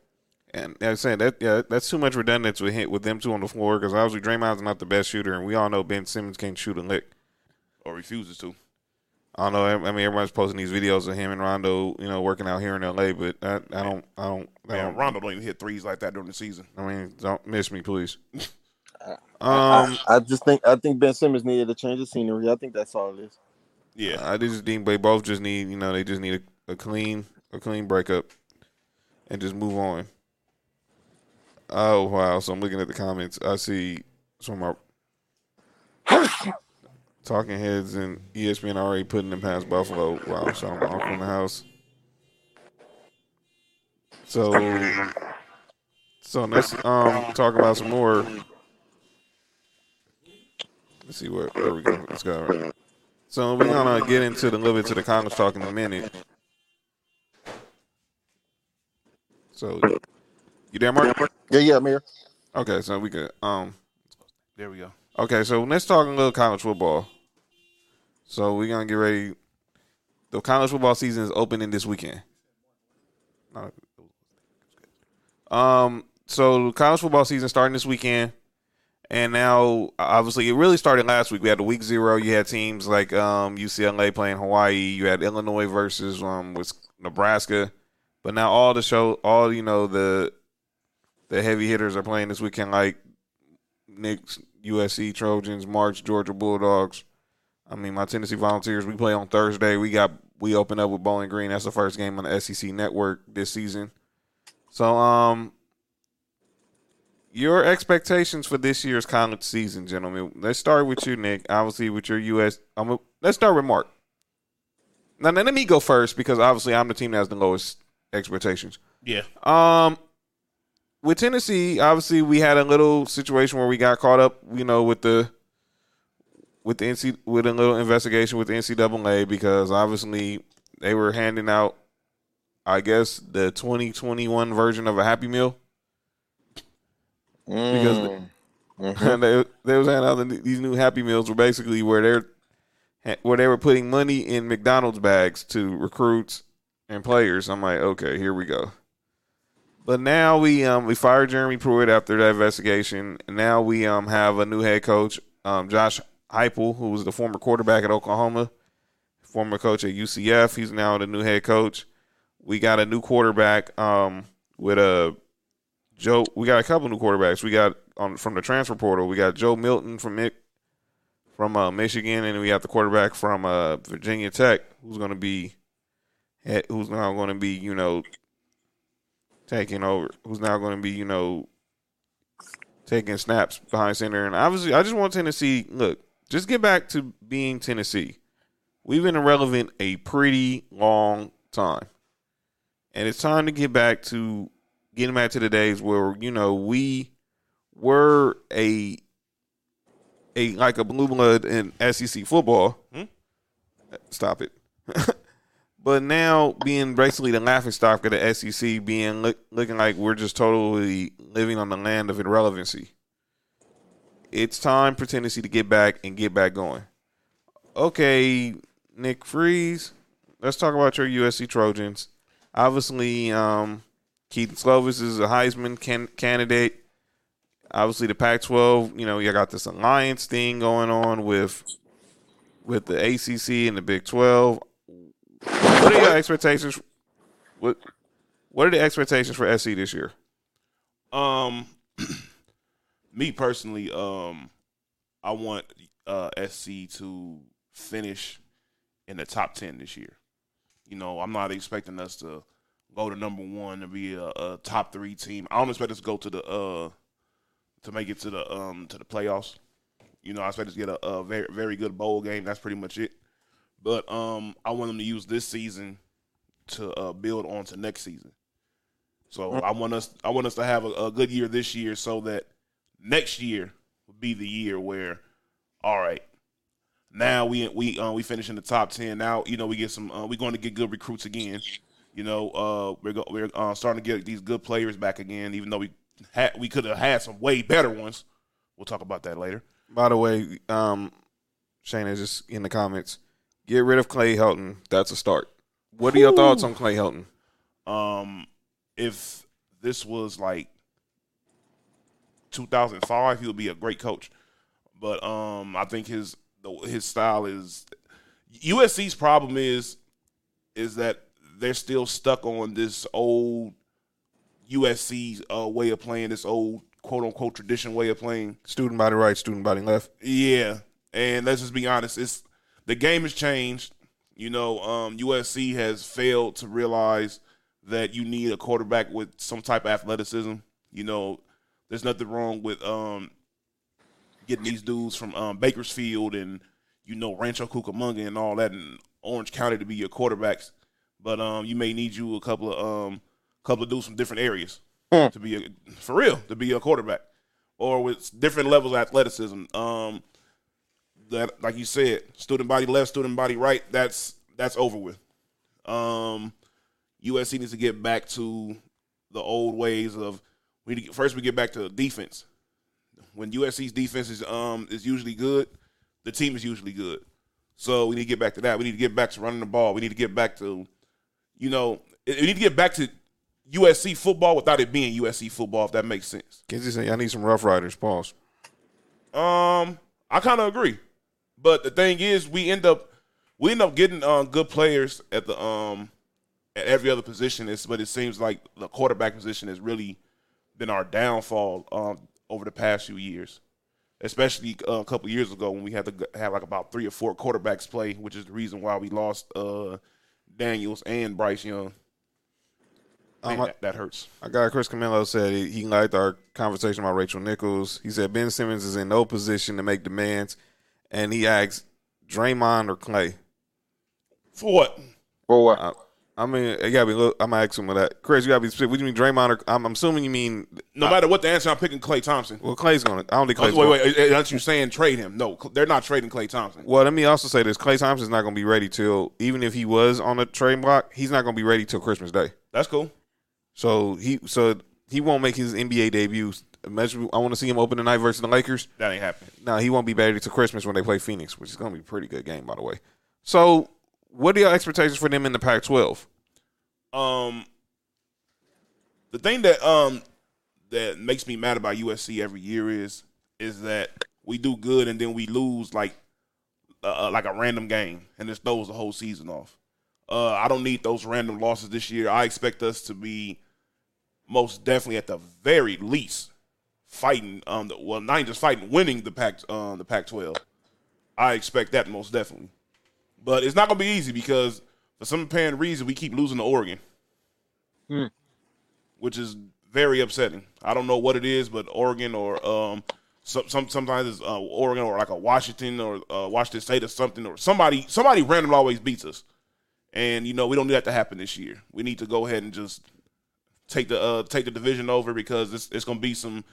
And I'm saying that. Yeah, that's too much redundancy with him, with them two on the floor because obviously Draymond's not the best shooter, and we all know Ben Simmons can't shoot a lick. Or refuses to. I don't know. I mean, everyone's posting these videos of him and Rondo, you know, working out here in L A. But I, I don't, I don't. I Man, don't Rondo don't even hit threes like that during the season. I mean, don't miss me, please. um, I, I just think I think Ben Simmons needed a change of scenery. I think that's all it is. Yeah, I just think they both just need, you know, they just need a, a clean, a clean breakup, and just move on. Oh wow! So I'm looking at the comments. I see some of my. Talking Heads and E S P N already putting them past Buffalo. Wow, so I'm off in the house. So, so let's um talk about some more. Let's see where, where we go. Let's go. Right. So we're gonna get into the little bit to the college talk in a minute. So, you there, Mark? Yeah, yeah, I'm here. Okay, so we could um. There we go. Okay, so let's talk a little college football. So we're going to get ready. The college football season is opening this weekend. Um, so college football season starting this weekend. And now, obviously, it really started last week. We had the week zero. You had teams like um, U C L A playing Hawaii. You had Illinois versus um, with Nebraska. But now all the show, all, you know, the the heavy hitters are playing this weekend like Nick's. U S C Trojans, March, Georgia Bulldogs. I mean, my Tennessee Volunteers, we play on Thursday. We got we open up with Bowling Green. That's the first game on the S E C Network this season. So, um, your expectations for this year's college season, gentlemen. Let's start with you, Nick. Obviously, with your U S I'm a, let's start with Mark. Now, now, let me go first because, obviously, I'm the team that has the lowest expectations. Yeah. Um. With Tennessee, obviously, we had a little situation where we got caught up, you know, with the with the N C with a little investigation with the N C double A because obviously they were handing out, I guess, the twenty twenty-one version of a Happy Meal mm. because they, mm-hmm. they they was handing out these new Happy Meals were basically where they're where they were putting money in McDonald's bags to recruits and players. I'm like, okay, here we go. But now we um, we fired Jeremy Pruitt after that investigation. And now we um, have a new head coach, um, Josh Heupel, who was the former quarterback at Oklahoma, former coach at U C F. He's now the new head coach. We got a new quarterback um, with a Joe. We got a couple new quarterbacks. We got on from the transfer portal. We got Joe Milton from Mick, from uh, Michigan, and we got the quarterback from uh, Virginia Tech, who's going to be who's now going to be you know taking over. Who's now going to be you know taking snaps behind center. And obviously, I just want Tennessee. Look, just get back to being Tennessee. We've been irrelevant a pretty long time, and it's time to get back to. Getting back to the days where, you know, we were a a like a blue blood in S E C football. Hmm? Stop it. But now being basically the laughingstock of the S E C, being look, looking like we're just totally living on the land of irrelevancy. It's time for Tennessee to get back and get back going. Okay, Nick Freeze, let's talk about your U S C Trojans. Obviously, um... Keaton Slovis is a Heisman can- candidate. Obviously, the Pac twelve, you know, you got this alliance thing going on with with the A C C and the Big twelve. What are your expectations? What What are the expectations for S C this year? Um, me personally, um, I want uh, S C to finish in the top ten this year. You know, I'm not expecting us to. Go to number one to be a, a top three team. I don't expect us to go to the uh, to make it to the um, to the playoffs. You know, I expect us to get a, a very very good bowl game. That's pretty much it. But um, I want them to use this season to uh, build on to next season. So I want us I want us to have a, a good year this year, so that next year will be the year where, all right, now we we uh, we finish in the top ten. Now you know we get some uh, we're going to get good recruits again. You know, uh, we're go- we're uh, starting to get these good players back again, even though we had we could have had some way better ones. We'll talk about that later. By the way, um, Shayna, just in the comments, get rid of Clay Helton. That's a start. What are your Ooh. thoughts on Clay Helton? Um, if this was like two thousand five, he would be a great coach. But um, I think his his style is U S C's problem is is that. They're still stuck on this old U S C uh, way of playing, this old quote-unquote tradition way of playing. Student body right, student body left. Yeah, and let's just be honest. It's the game has changed. You know, um, U S C has failed to realize that you need a quarterback with some type of athleticism. You know, there's nothing wrong with um, getting these dudes from um, Bakersfield and, you know, Rancho Cucamonga and all that and Orange County to be your quarterbacks. But um, you may need you a couple of um, couple of dudes from different areas mm. to be a, for real to be a quarterback, or with different levels of athleticism. Um, that like you said, student body left, student body right. That's that's over with. Um, U S C needs to get back to the old ways of we need to get, first we get back to defense. When U S C's defense is um is usually good, the team is usually good. So we need to get back to that. We need to get back to running the ball. We need to get back to You know, we need to get back to U S C football without it being U S C football, if that makes sense. Kids say, I need some Rough Riders. Pause. Um, I kind of agree. But the thing is, we end up we end up getting uh, good players at the um at every other position. It's, but it seems like the quarterback position has really been our downfall um, over the past few years, especially uh, a couple years ago when we had to have like about three or four quarterbacks play, which is the reason why we lost uh. Daniels and Bryce Young. Man, um, that, that hurts. I got Chris Camillo said he, he liked our conversation about Rachel Nichols. He said Ben Simmons is in no position to make demands, and he asked Draymond or Clay. For what? For what? I, I mean, you gotta be. Look, I'm asking him for that. Chris, you gotta be specific. What do you mean, Draymond? Or, I'm, I'm assuming you mean. No I, matter what the answer, I'm picking Klay Thompson. Well, Clay's gonna. I don't think Clay's. Oh, wait, wait. Gonna. That's you saying trade him? No, they're not trading Klay Thompson. Well, let me also say this: Klay Thompson's not gonna be ready till. Even if he was on the trade block, he's not gonna be ready till Christmas Day. That's cool. So he, so he won't make his N B A debut. I want to see him open tonight versus the Lakers. That ain't happening. No, he won't be ready till Christmas when they play Phoenix, which is gonna be a pretty good game, by the way. So. What are your expectations for them in the Pac twelve? Um, the thing that um that makes me mad about U S C every year is is that we do good and then we lose like uh, like a random game and this throws the whole season off. Uh, I don't need those random losses this year. I expect us to be most definitely at the very least fighting. Um, the, well, not just fighting, winning the Pac, um, the Pac twelve. I expect that most definitely, but it's not gonna be easy because for some apparent reason we keep losing to Oregon, mm. which is very upsetting. I don't know what it is, but Oregon or um, some, some sometimes it's uh, Oregon or like a Washington or uh, Washington State or something or somebody somebody random always beats us, and you know we don't need that to happen this year. We need to go ahead and just take the uh, take the division over because it's it's gonna be some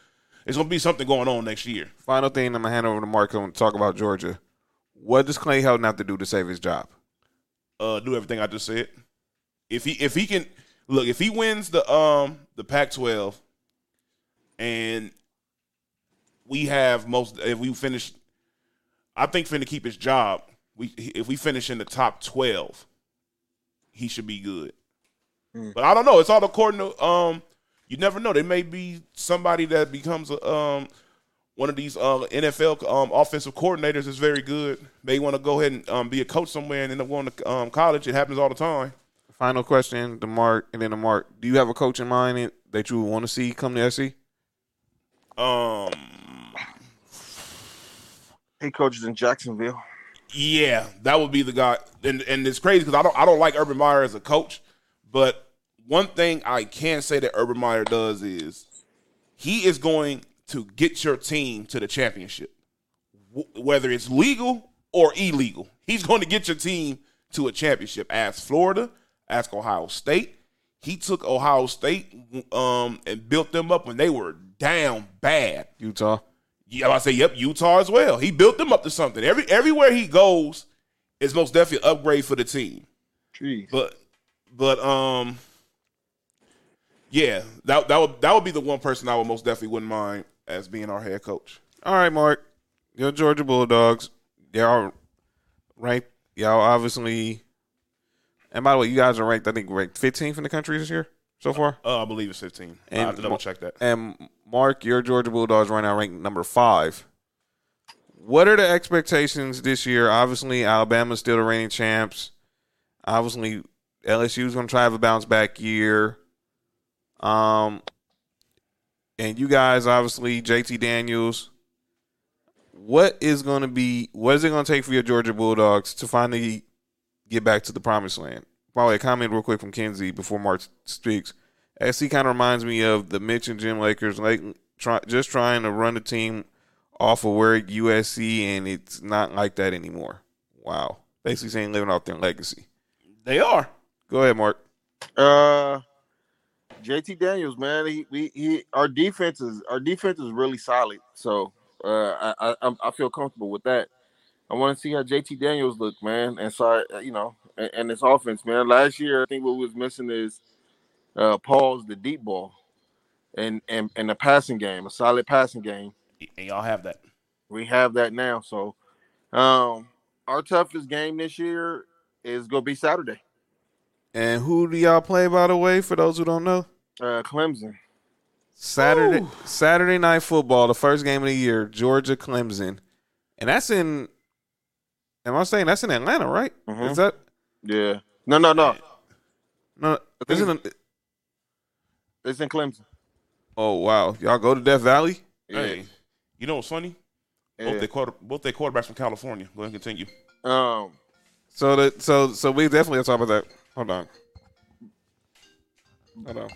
it's gonna be something going on next year. Final thing, I'm gonna hand over to Marco and talk about Georgia. What does Clay Helton have to do to save his job? Uh, do everything I just said. If he if he can look, if he wins the um the Pac twelve, and we have most if we finish, I think finna keep his job. We if we finish in the top twelve, he should be good. Mm. But I don't know. It's all according to um. You never know. There may be somebody that becomes a um. One of these uh, N F L um, offensive coordinators is very good. They want to go ahead and um, be a coach somewhere and end up going to um, college. It happens all the time. Final question, DeMarc, and then DeMarc. Do you have a coach in mind that you want to see come to S C? Um, he coaches in Jacksonville. Yeah, that would be the guy. And and it's crazy because I don't I don't like Urban Meyer as a coach, but one thing I can say that Urban Meyer does is he is going to get your team to the championship, w- whether it's legal or illegal. He's going to get your team to a championship. Ask Florida, ask Ohio State. He took Ohio State um, and built them up when they were down bad. Utah. Yeah, I say, yep, Utah as well. He built them up to something. Every Everywhere he goes is most definitely an upgrade for the team. Jeez. But, but um, yeah, that, that, would, that would be the one person I would most definitely wouldn't mind as being our head coach. All right, Mark. Your Georgia Bulldogs, y'all ranked. Y'all obviously. And by the way, you guys are ranked. I think ranked fifteenth in the country this year so far. Uh, uh I believe it's fifteen. And I have to double check that. And Mark, your Georgia Bulldogs right now ranked number five. What are the expectations this year? Obviously, Alabama's still the reigning champs. Obviously, L S U's going to try to have a bounce back year. Um. And you guys, obviously, J T Daniels, what is going to be, what is it going to take for your Georgia Bulldogs to finally get back to the promised land? By the way, a comment real quick from Kenzie before Mark speaks. S C kind of reminds me of the Mitch and Jim Lakers, like try, just trying to run the team off of where U S C, and it's not like that anymore. Wow. Basically saying living off their legacy. They are. Go ahead, Mark. Uh... J T Daniels, man, he we he our defense is our defense is really solid, so uh, I, I I feel comfortable with that. I want to see how J T Daniels look, man, and so I, you know, and, and his offense, man. Last year, I think what we was missing is uh, Paul's the deep ball, and and and a passing game, a solid passing game. And y'all have that. We have that now. So um, our toughest game this year is gonna be Saturday. And who do y'all play, by the way, for those who don't know? Uh, Clemson. Saturday Ooh. Saturday Night Football, the first game of the year, Georgia Clemson. And that's in – am I saying that's in Atlanta, right? Mm-hmm. Is that – Yeah. No, no, no. No, it's in, it's in Clemson. Oh, wow. Y'all go to Death Valley? Yeah. Hey, you know what's funny? Yeah. Both, their quarter, both their quarterbacks from California. Go ahead and continue. Um, so, the, so, so we definitely have to talk about that. Hold on. Hold on.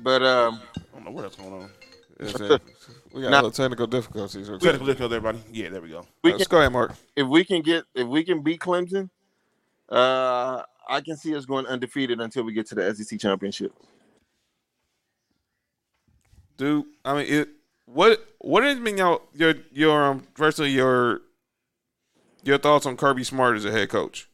But, um... I don't know where that's going on. It's, it's, we got now, a little technical difficulties. Here. Technical difficulties, everybody. Yeah, there we go. We right, can, let's go ahead, Mark. If we can get, if we can beat Clemson, uh, I can see us going undefeated until we get to the S E C championship. Dude, I mean, it, what what has been your, your, your um, first of your, your thoughts on Kirby Smart as a head coach?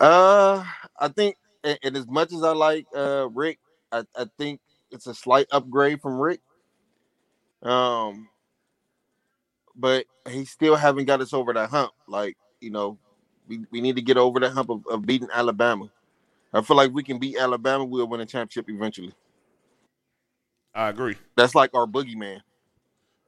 Uh, I think, and, and as much as I like uh Rick, I, I think it's a slight upgrade from Rick. Um, but he still haven't got us over that hump. Like, you know, we, we need to get over that hump of, of beating Alabama. I feel like we can beat Alabama. We'll win a championship eventually. I agree. That's like our boogeyman.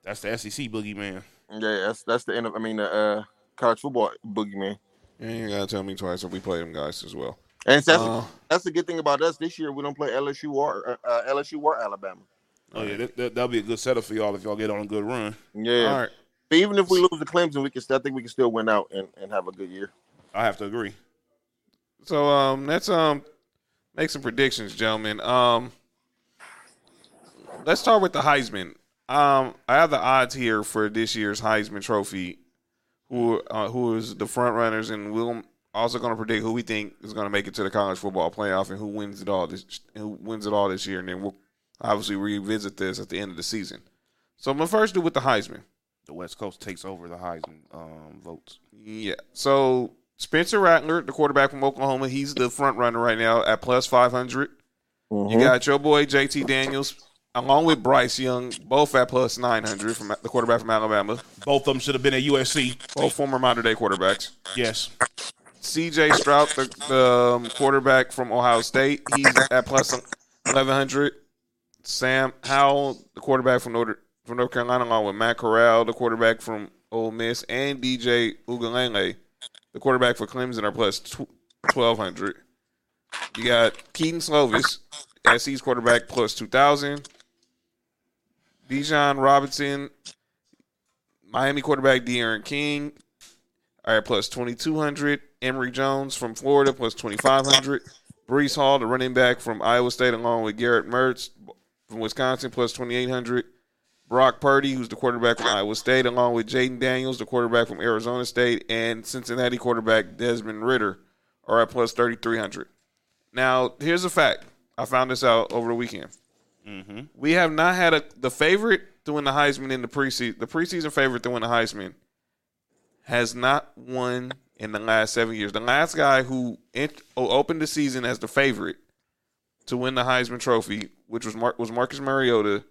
That's the S E C boogeyman. Yeah, that's that's the end of. I mean, the uh, college football boogeyman. You ain't got to tell me twice if we play them guys as well. And that's uh, that's the good thing about us this year. We don't play L S U or uh, L S U or Alabama. Oh yeah, that, that, that'll be a good setup for y'all if y'all get on a good run. Yeah. All right. But even if we lose to Clemson, we can. I think we can still win out and, and have a good year. I have to agree. So um, let's um make some predictions, gentlemen. Um, let's start with the Heisman. Um, I have the odds here for this year's Heisman Trophy. Who uh, who is the front runners, and we'll also going to predict who we think is going to make it to the college football playoff and who wins it all this who wins it all this year, and then we'll obviously revisit this at the end of the season. So I'm gonna first do with the Heisman. The West Coast takes over the Heisman um, votes. Yeah. So Spencer Rattler, the quarterback from Oklahoma, he's the front runner right now at plus five hundred. Mm-hmm. You got your boy J T Daniels, along with Bryce Young, both at plus nine hundred from the quarterback from Alabama. Both of them should have been at U S C. Both former modern-day quarterbacks. Yes. C J Stroud, the, the quarterback from Ohio State, he's at plus eleven hundred. Sam Howell, the quarterback from North, from North Carolina, along with Matt Corral, the quarterback from Ole Miss, and D J Uiagalelei, the quarterback for Clemson, are plus twelve hundred. You got Keaton Slovis, S C's quarterback, plus two thousand. Bijan Robinson, Miami quarterback De'Aaron King, all right, plus twenty-two hundred. Emory Jones from Florida, plus twenty-five hundred. Breece Hall, the running back from Iowa State, along with Garrett Mertz from Wisconsin, plus twenty-eight hundred. Brock Purdy, who's the quarterback from Iowa State, along with Jaden Daniels, the quarterback from Arizona State, and Cincinnati quarterback Desmond Ridder, are at plus thirty-three hundred. Now, here's a fact. I found this out over the weekend. Mm-hmm. We have not had a the favorite to win the Heisman in the preseason. The preseason favorite to win the Heisman has not won in the last seven years. The last guy who ent- opened the season as the favorite to win the Heisman Trophy, which was Mar- was Marcus Mariota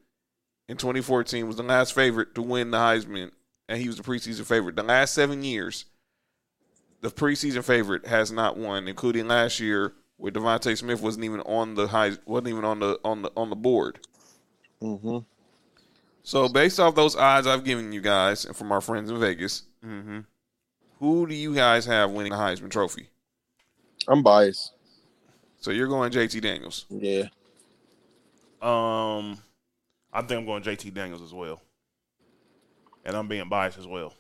in twenty fourteen, was the last favorite to win the Heisman, and he was the preseason favorite. The last seven years, the preseason favorite has not won, including last year, where Devontae Smith wasn't even on the high, wasn't even on the on the on the board. Mm-hmm. So based off those odds I've given you guys, and from our friends in Vegas, mm-hmm. who do you guys have winning the Heisman Trophy? I'm biased, so you're going J T Daniels. Yeah. Um, I think I'm going J T Daniels as well, and I'm being biased as well.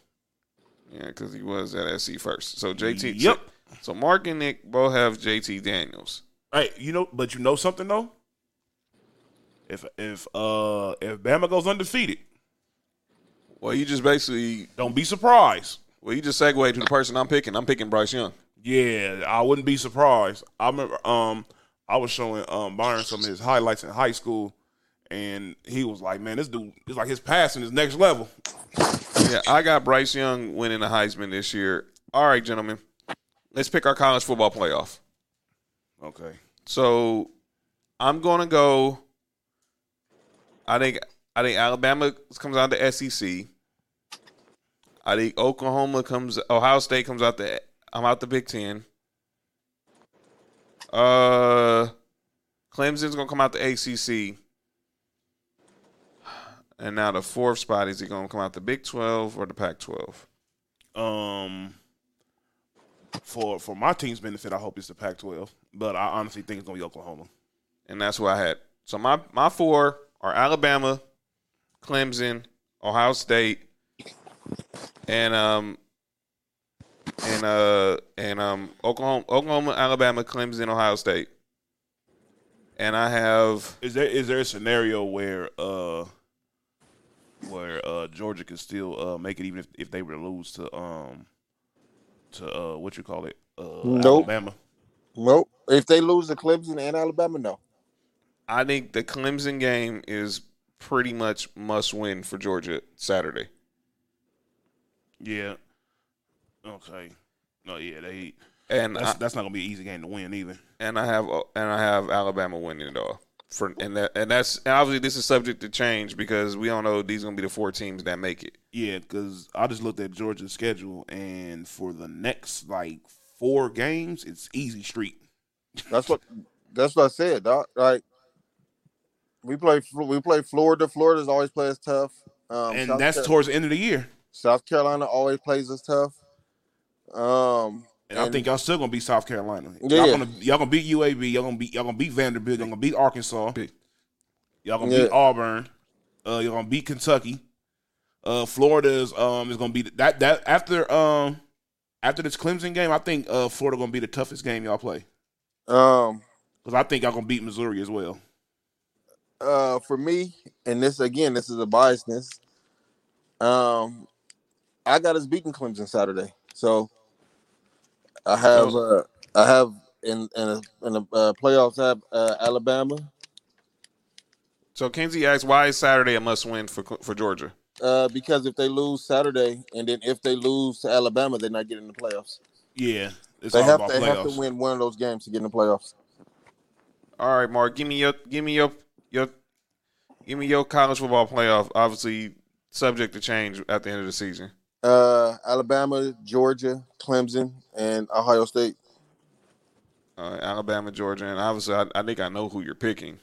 Yeah, because he was at S C first. So J T. Yep. So, So Mark and Nick both have J T Daniels. Hey, you know, but you know something though? If if uh if Bama goes undefeated, well, you just basically don't be surprised. Well, you just segued to the person I'm picking. I'm picking Bryce Young. Yeah, I wouldn't be surprised. I remember um I was showing um Byron some of his highlights in high school, and he was like, "Man, this dude is like his passing is next level." Yeah, I got Bryce Young winning the Heisman this year. All right, gentlemen. Let's pick our college football playoff. Okay. So I'm going to go I think I think Alabama comes out the S E C. I think Oklahoma comes Ohio State comes out the I'm out the Big Ten. Uh Clemson's going to come out the A C C. And now the fourth spot, is he going to come out the Big twelve or the Pac twelve? Um For for my team's benefit, I hope it's the Pac twelve, but I honestly think it's going to be Oklahoma. And that's what I had. So my, my four are Alabama, Clemson, Ohio State, and um and uh and um Oklahoma, Oklahoma, Alabama, Clemson, Ohio State. And I have Is there is there a scenario where uh where uh Georgia can still uh make it even if, if they were to lose to um to uh, what you call it, uh, nope. Alabama? Nope. If they lose to Clemson and Alabama, no. I think the Clemson game is pretty much must win for Georgia Saturday. Yeah. Okay. No, yeah, they and that's, I, that's not gonna be an easy game to win either. And I have and I have Alabama winning it all for and that and that's and obviously this is subject to change because we don't know these are gonna be the four teams that make it. Yeah, because I just looked at Georgia's schedule, and for the next, like, four games, it's easy street. That's what that's what I said, Doc. Like, we play we play Florida. Florida's always plays tough. Um, and South that's Carolina, towards the end of the year. South Carolina always plays us tough. Um, And, and I think y'all still gonna beat South Carolina. Yeah. Y'all gonna y'all gonna beat U A B. Y'all gonna beat y'all gonna beat Vanderbilt. Y'all gonna beat Arkansas. Y'all gonna yeah. beat Auburn. Uh, y'all gonna beat Kentucky. Uh, Florida's um is gonna be that that after um after this Clemson game. I think uh Florida gonna be the toughest game y'all play. Um, because I think y'all gonna beat Missouri as well. Uh, for me, and this again, this is a biasness. Um, I got us beating Clemson Saturday, so. I have, uh, I have in in a, in a uh, playoffs. I have uh, Alabama. So Kenzie asks, why is Saturday a must win for for Georgia? Uh, because if they lose Saturday, and then if they lose to Alabama, they're not getting in the playoffs. Yeah, it's they all have about they playoffs. Have to win one of those games to get in the playoffs. All right, Mark, give me your give me your your give me your college football playoff. Obviously, subject to change at the end of the season. Uh, Alabama, Georgia, Clemson, and Ohio State. Uh, Alabama, Georgia, and obviously I, I think I know who you're picking.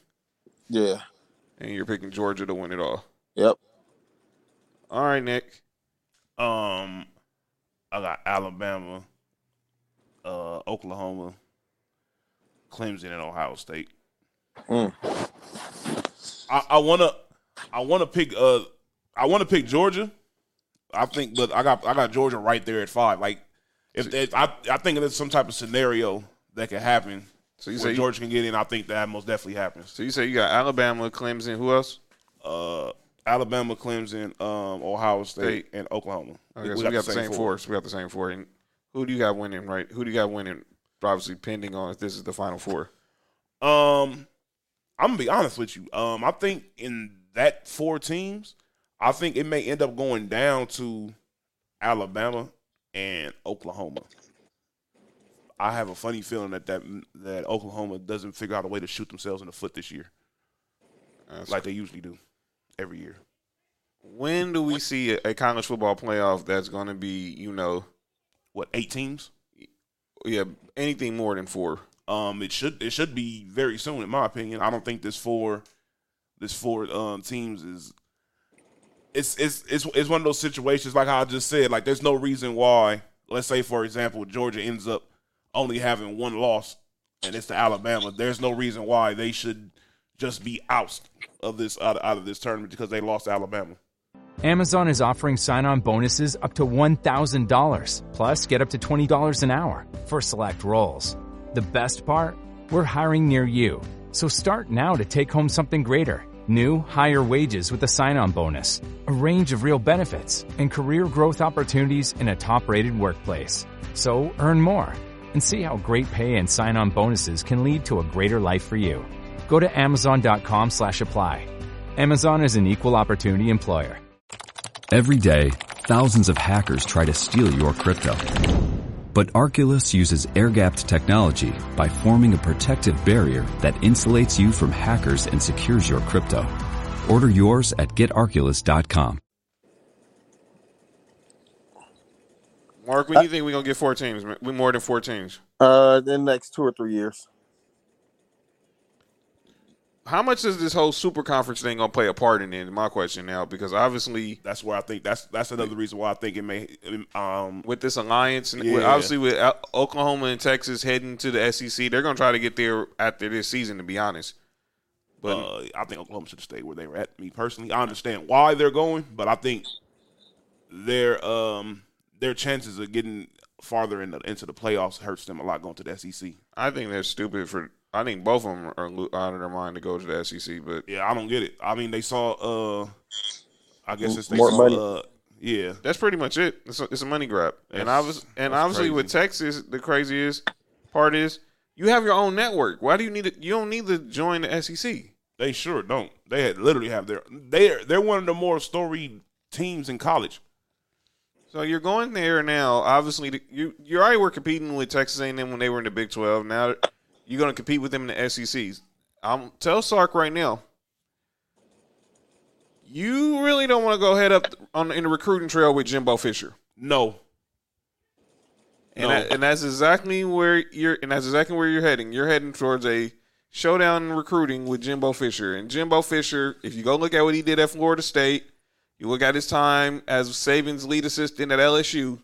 Yeah. And you're picking Georgia to win it all. Yep. All right, Nick. Um, I got Alabama, uh, Oklahoma, Clemson, and Ohio State. Mm. I, I wanna, I wanna pick. Uh, I wanna pick Georgia. I think, but I got I got Georgia right there at five. Like, if, if I I think there's some type of scenario that could happen. So you say you, Georgia can get in. I think that most definitely happens. So you say you got Alabama, Clemson. Who else? Uh, Alabama, Clemson, um, Ohio State, State, and Oklahoma. Okay, we, so we got, got the same, same four. So we got the same four. And who do you got winning? Right? Who do you got winning? Obviously, pending on if this is the Final Four. Um, I'm gonna be honest with you. Um, I think in that four teams. I think it may end up going down to Alabama and Oklahoma. I have a funny feeling that that, that Oklahoma doesn't figure out a way to shoot themselves in the foot this year, That's like cool. they usually do every year. When do we see a college football playoff that's going to be, you know, what, eight teams? Yeah, anything more than four. Um, it should it should be very soon, in my opinion. I don't think this four this four um, teams is. It's it's it's it's one of those situations like how I just said. Like, there's no reason why, let's say for example, Georgia ends up only having one loss, and it's to Alabama. There's no reason why they should just be ousted of this out of, out of this tournament because they lost to Alabama. Amazon is offering sign-on bonuses up to one thousand dollars, plus get up to twenty dollars an hour for select roles. The best part? We're hiring near you, so start now to take home something greater. New, higher wages with a sign-on bonus, a range of real benefits, and career growth opportunities in a top-rated workplace. So earn more and see how great pay and sign-on bonuses can lead to a greater life for you. Go to Amazon.com slash apply. Amazon is an equal opportunity employer. Every day, thousands of hackers try to steal your crypto. But Arculus uses air-gapped technology by forming a protective barrier that insulates you from hackers and secures your crypto. Order yours at Get Arculus dot com. Mark, when do you think we're going to get four teams? We're more than four teams. Uh, in the next two or three years. How much is this whole super conference thing going to play a part in it? My question now, because obviously that's where I think that's that's another reason why I think it may um, with this alliance and yeah. with, obviously with Oklahoma and Texas heading to the S E C, they're going to try to get there after this season. To be honest, but uh, I think Oklahoma should stay where they were at. Me personally, I understand why they're going, but I think their um, their chances of getting farther in the, into the playoffs hurts them a lot going to the S E C. I think they're stupid for. I think both of them are out of their mind to go to the S E C, but yeah, I don't get it. I mean, they saw. Uh, I guess it's they more saw, money. Uh, yeah, that's pretty much it. It's a, it's a money grab, that's, and I was, and obviously crazy. With Texas, the craziest part is you have your own network. Why do you need to, you don't need to join the S E C? They sure don't. They had, literally have their they're they're one of the more storied teams in college. So you're going there now. Obviously, to, you you already were competing with Texas A and M when they were in the Big twelve. Now. You're going to compete with them in the S E Cs. I'm tell Sark right now, you really don't want to go head up on in the recruiting trail with Jimbo Fisher. No. And, no. That, and that's exactly where you're and that's exactly where you're heading. You're heading towards a showdown in recruiting with Jimbo Fisher. And Jimbo Fisher, if you go look at what he did at Florida State, you look at his time as Saban's lead assistant at L S U.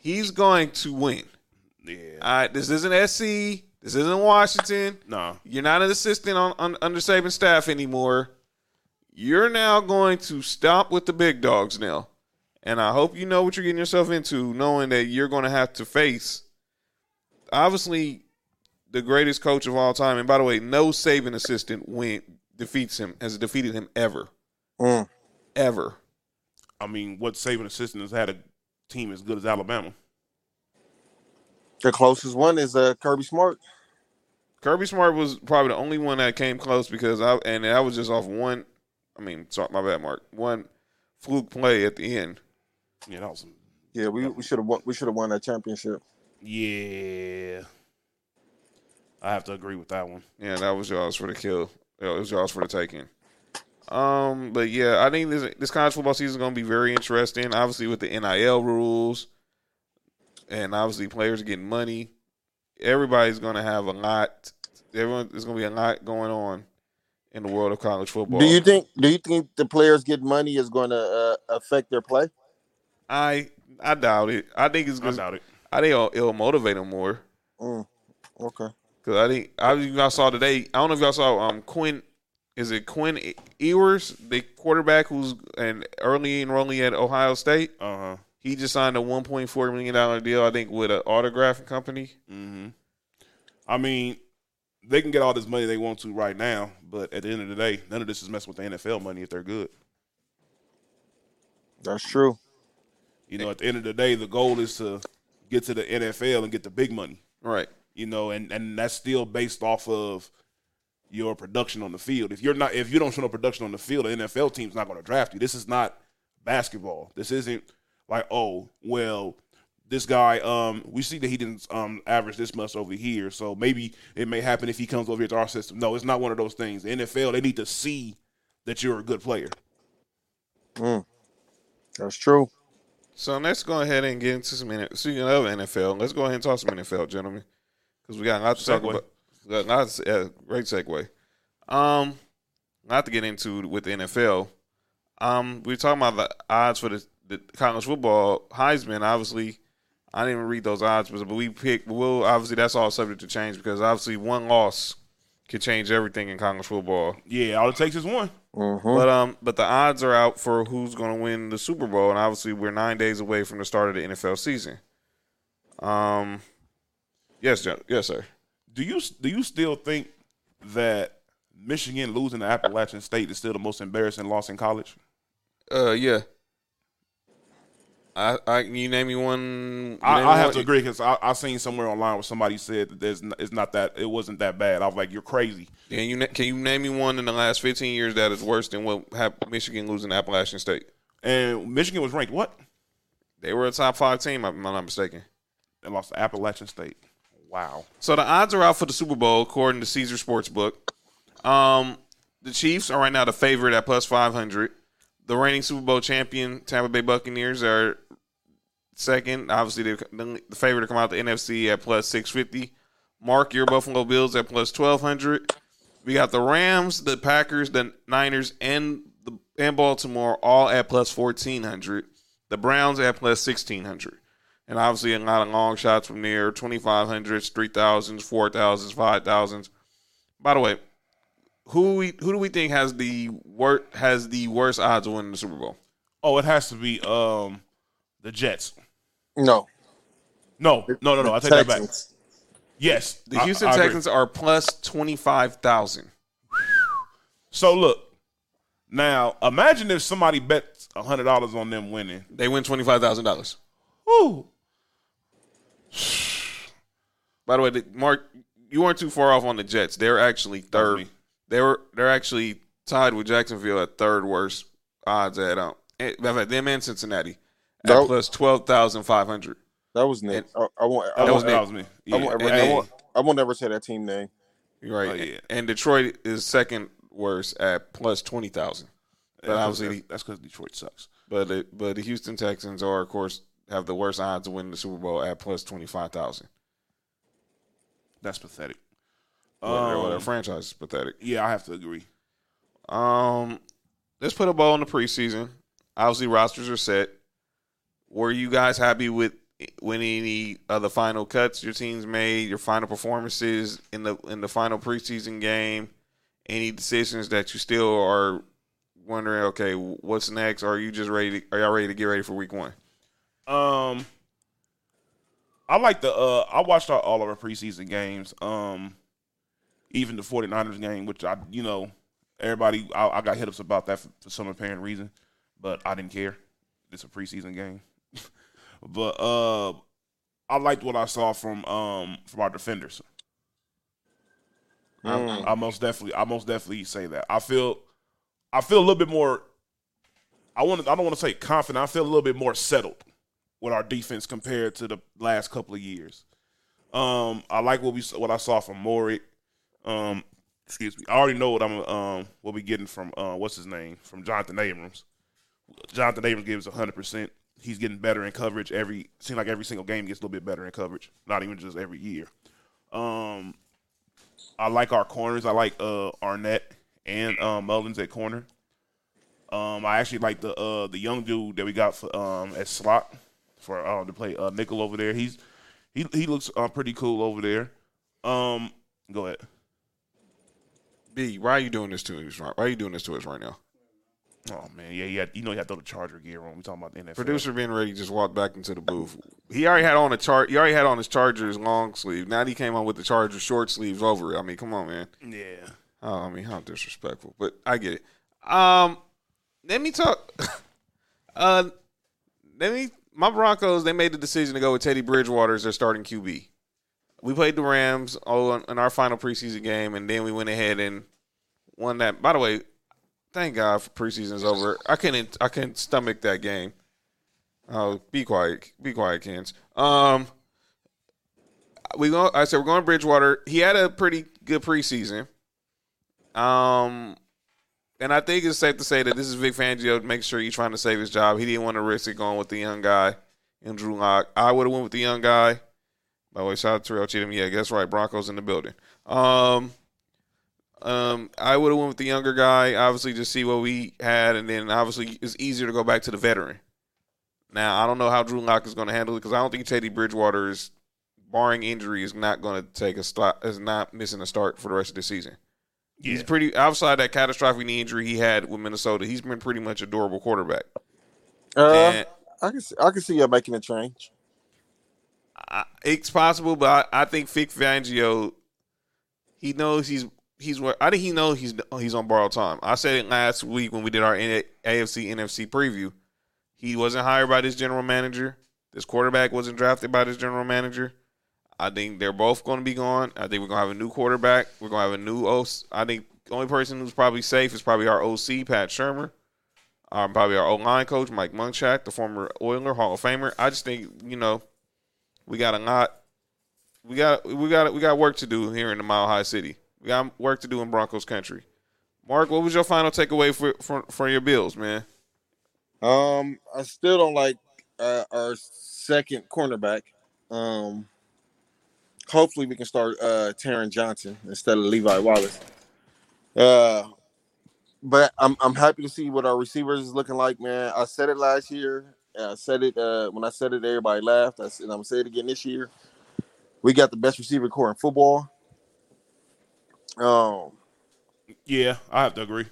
He's going to win. Yeah. All right. This isn't S C. This isn't Washington. No. You're not an assistant on, on under Saban's staff anymore. You're now going to stop with the big dogs now. And I hope you know what you're getting yourself into, knowing that you're going to have to face, obviously, the greatest coach of all time. And by the way, no Saban assistant win, defeats him, has defeated him ever. Mm. Ever. I mean, what Saban assistant has had a team as good as Alabama? The closest one is uh, Kirby Smart. Kirby Smart was probably the only one that came close because I and I was just off one. I mean, sorry, my bad, Mark. One fluke play at the end. Yeah, that was. Yeah, we we should have we should have won that championship. Yeah, I have to agree with that one. Yeah, that was y'all's for the kill. It was y'all's for the taking. Um, but yeah, I think this this college football season is going to be very interesting. Obviously, with the N I L rules. And obviously, players are getting money. Everybody's going to have a lot. Everyone is going to be a lot going on in the world of college football. Do you think? Do you think the players getting money is going to uh, affect their play? I I doubt it. I think it's going to. I doubt it. I think it'll, it'll motivate them more. Mm, okay. Because I think I y'all saw today. I don't know if y'all saw um Quinn. Is it Quinn Ewers, the quarterback who's an early enrollee at Ohio State? Uh huh. He just signed a one point four million dollars deal, I think, with an autographing company. Mm-hmm. I mean, they can get all this money they want to right now, but at the end of the day, none of this is messing with the N F L money if they're good. That's true. You know, at the end of the day, the goal is to get to the N F L and get the big money. Right. You know, and, and that's still based off of your production on the field. If you're not, if you don't show no production on the field, the N F L team's not going to draft you. This is not basketball. This isn't like, oh, well, this guy, um, we see that he didn't um, average this much over here, so maybe it may happen if he comes over here to our system. No, it's not one of those things. The N F L, they need to see that you're a good player. Mm. That's true. So let's go ahead and get into some N F L. Speaking of N F L, let's go ahead and talk some N F L, gentlemen, because we got a lot to segue. talk about. Got lots, uh, great segue. Um, not to get into with the N F L. Um, we were talking about the odds for the The college football Heisman, obviously, I didn't even read those odds, but we picked, well, obviously, that's all subject to change because, obviously, one loss could change everything in college football. Yeah, all it takes is one. Mm-hmm. But um, but the odds are out for who's going to win the Super Bowl, and obviously, we're nine days away from the start of the N F L season. Um, yes, John, yes, sir. Do you do you still think that Michigan losing to Appalachian State is still the most embarrassing loss in college? Uh, yeah. I, I you name me one. I, I have one. to agree because I, I seen somewhere online where somebody said that there's n- it's not that it wasn't that bad. I was like, you're crazy. And you can you name me one in the last fifteen years that is worse than what happened, Michigan losing to Appalachian State? And Michigan was ranked what? They were a top five team, if I'm not mistaken. They lost to Appalachian State. Wow. So the odds are out for the Super Bowl according to Caesar Sportsbook. Um, the Chiefs are right now the favorite at plus five hundred. The reigning Super Bowl champion, Tampa Bay Buccaneers, are second. Obviously, the favorite to come out the N F C at plus six fifty. Mark your Buffalo Bills at plus twelve hundred. We got the Rams, the Packers, the Niners, and the and Baltimore all at plus fourteen hundred. The Browns at plus sixteen hundred. And obviously, a lot of long shots from there, twenty-five hundreds, three thousands, four thousands, five thousands. By the way, Who we, who do we think has the wor- has the worst odds of winning the Super Bowl? Oh, it has to be um, the Jets. No. No, no, no, no. I take that back. Yes. The Houston I, I Texans agree. Are plus twenty-five thousand. So, look. Now, imagine if somebody bets one hundred dollars on them winning. They win twenty-five thousand dollars. Woo. By the way, the, Mark, you weren't too far off on the Jets. They're actually third. They were they're actually tied with Jacksonville at third worst odds at um them and Cincinnati at that, plus twelve thousand five hundred. That was Nick. I, I won't. I that was, that was me. Yeah. I, won't, and, I, won't, I won't ever say that team name. You're right. Oh, yeah. and, and Detroit is second worst at plus twenty thousand. But yeah, obviously that's because Detroit sucks. But it, but the Houston Texans are of course have the worst odds of winning the Super Bowl at plus twenty five thousand. That's pathetic. Well, um, their franchise is pathetic. Yeah, I have to agree. Um, let's put a bow on the preseason. Obviously, rosters are set. Were you guys happy with when any of the final cuts your team's made, your final performances in the in the final preseason game, any decisions that you still are wondering, okay, what's next? Or are you just ready? To, are y'all ready to get ready for week one? Um, I like the uh, I watched all, all of our preseason games. Um, even the 49ers game, which I you know everybody I, I got hit ups about that for, for some apparent reason, but I didn't care. It's a preseason game. But uh, I liked what I saw from um, from our defenders. Mm. I, I most definitely, I most definitely say that. I feel, I feel a little bit more. I want, I don't want to say confident. I feel a little bit more settled with our defense compared to the last couple of years. Um, I like what we, what I saw from Morick. Um, excuse me. I already know what I'm, um, what we getting from uh, what's his name from Jonathan Abrams. Jonathan Abrams gives one hundred percent. He's getting better in coverage every – seems like every single game gets a little bit better in coverage, not even just every year. Um, I like our corners. I like uh, Arnett and um, Mullins at corner. Um, I actually like the uh, the young dude that we got for, um, at slot for uh, to play uh, nickel over there. He's He he looks uh, pretty cool over there. Um, go ahead. B, why are you doing this to us? Why are you doing this to us right now? Oh, man, yeah, yeah. You know you had to throw the Charger gear on. We talking about the N F L. Producer Ben Ray just walked back into the booth. He already had on a char- He already had on his Chargers long sleeve. Now he came on with the Chargers short sleeves over it. I mean, come on, man. Yeah. Oh, I mean, how disrespectful. But I get it. Um, let me talk. uh, let me. My Broncos. They made the decision to go with Teddy Bridgewater as their starting Q B. We played the Rams on, in our final preseason game, and then we went ahead and won that. By the way. Thank God for preseason's over. I couldn't. I couldn't stomach that game. Oh, be quiet. Be quiet, Kens. Um, we go. I said we're going to Bridgewater. He had a pretty good preseason. Um, and I think it's safe to say that this is Vic Fangio to make sure he's trying to save his job. He didn't want to risk it going with the young guy and Drew Lock. I would have went with the young guy. By the way, shout out to Terrell Cheatham. Yeah, that's right. Broncos in the building. Um. Um, I would have went with the younger guy, obviously, just see what we had, and then obviously it's easier to go back to the veteran. Now, I don't know how Drew Lock is going to handle it because I don't think Teddy Bridgewater is, barring injury, is not going to take a slot, is not missing a start for the rest of the season. Yeah. He's pretty outside that catastrophic knee injury he had with Minnesota. He's been pretty much a durable quarterback. Uh, and I can see, I can see you making a change. I, it's possible, but I, I think Vic Fangio, he knows he's. He's I think he knows he's he's on borrowed time. I said it last week when we did our A F C N F C preview. He wasn't hired by this general manager. This quarterback wasn't drafted by this general manager. I think they're both going to be gone. I think we're going to have a new quarterback. We're going to have a new O C. I think the only person who's probably safe is probably our O C, Pat Shermer. Um, probably our O-line coach, Mike Munchak, the former Oiler Hall of Famer. I just think, you know, we got a lot. We got we got we got work to do here in the Mile High City. We got work to do in Broncos country. Mark, what was your final takeaway for for, for your Bills, man? Um, I still don't like uh, our second cornerback. Um, hopefully we can start uh, Taron Johnson instead of Levi Wallace. Uh, but I'm I'm happy to see what our receivers is looking like, man. I said it last year. I said it uh, when I said it, everybody laughed. I said, I'm gonna say it again this year. We got the best receiver core in football. Um. Yeah, I have to agree.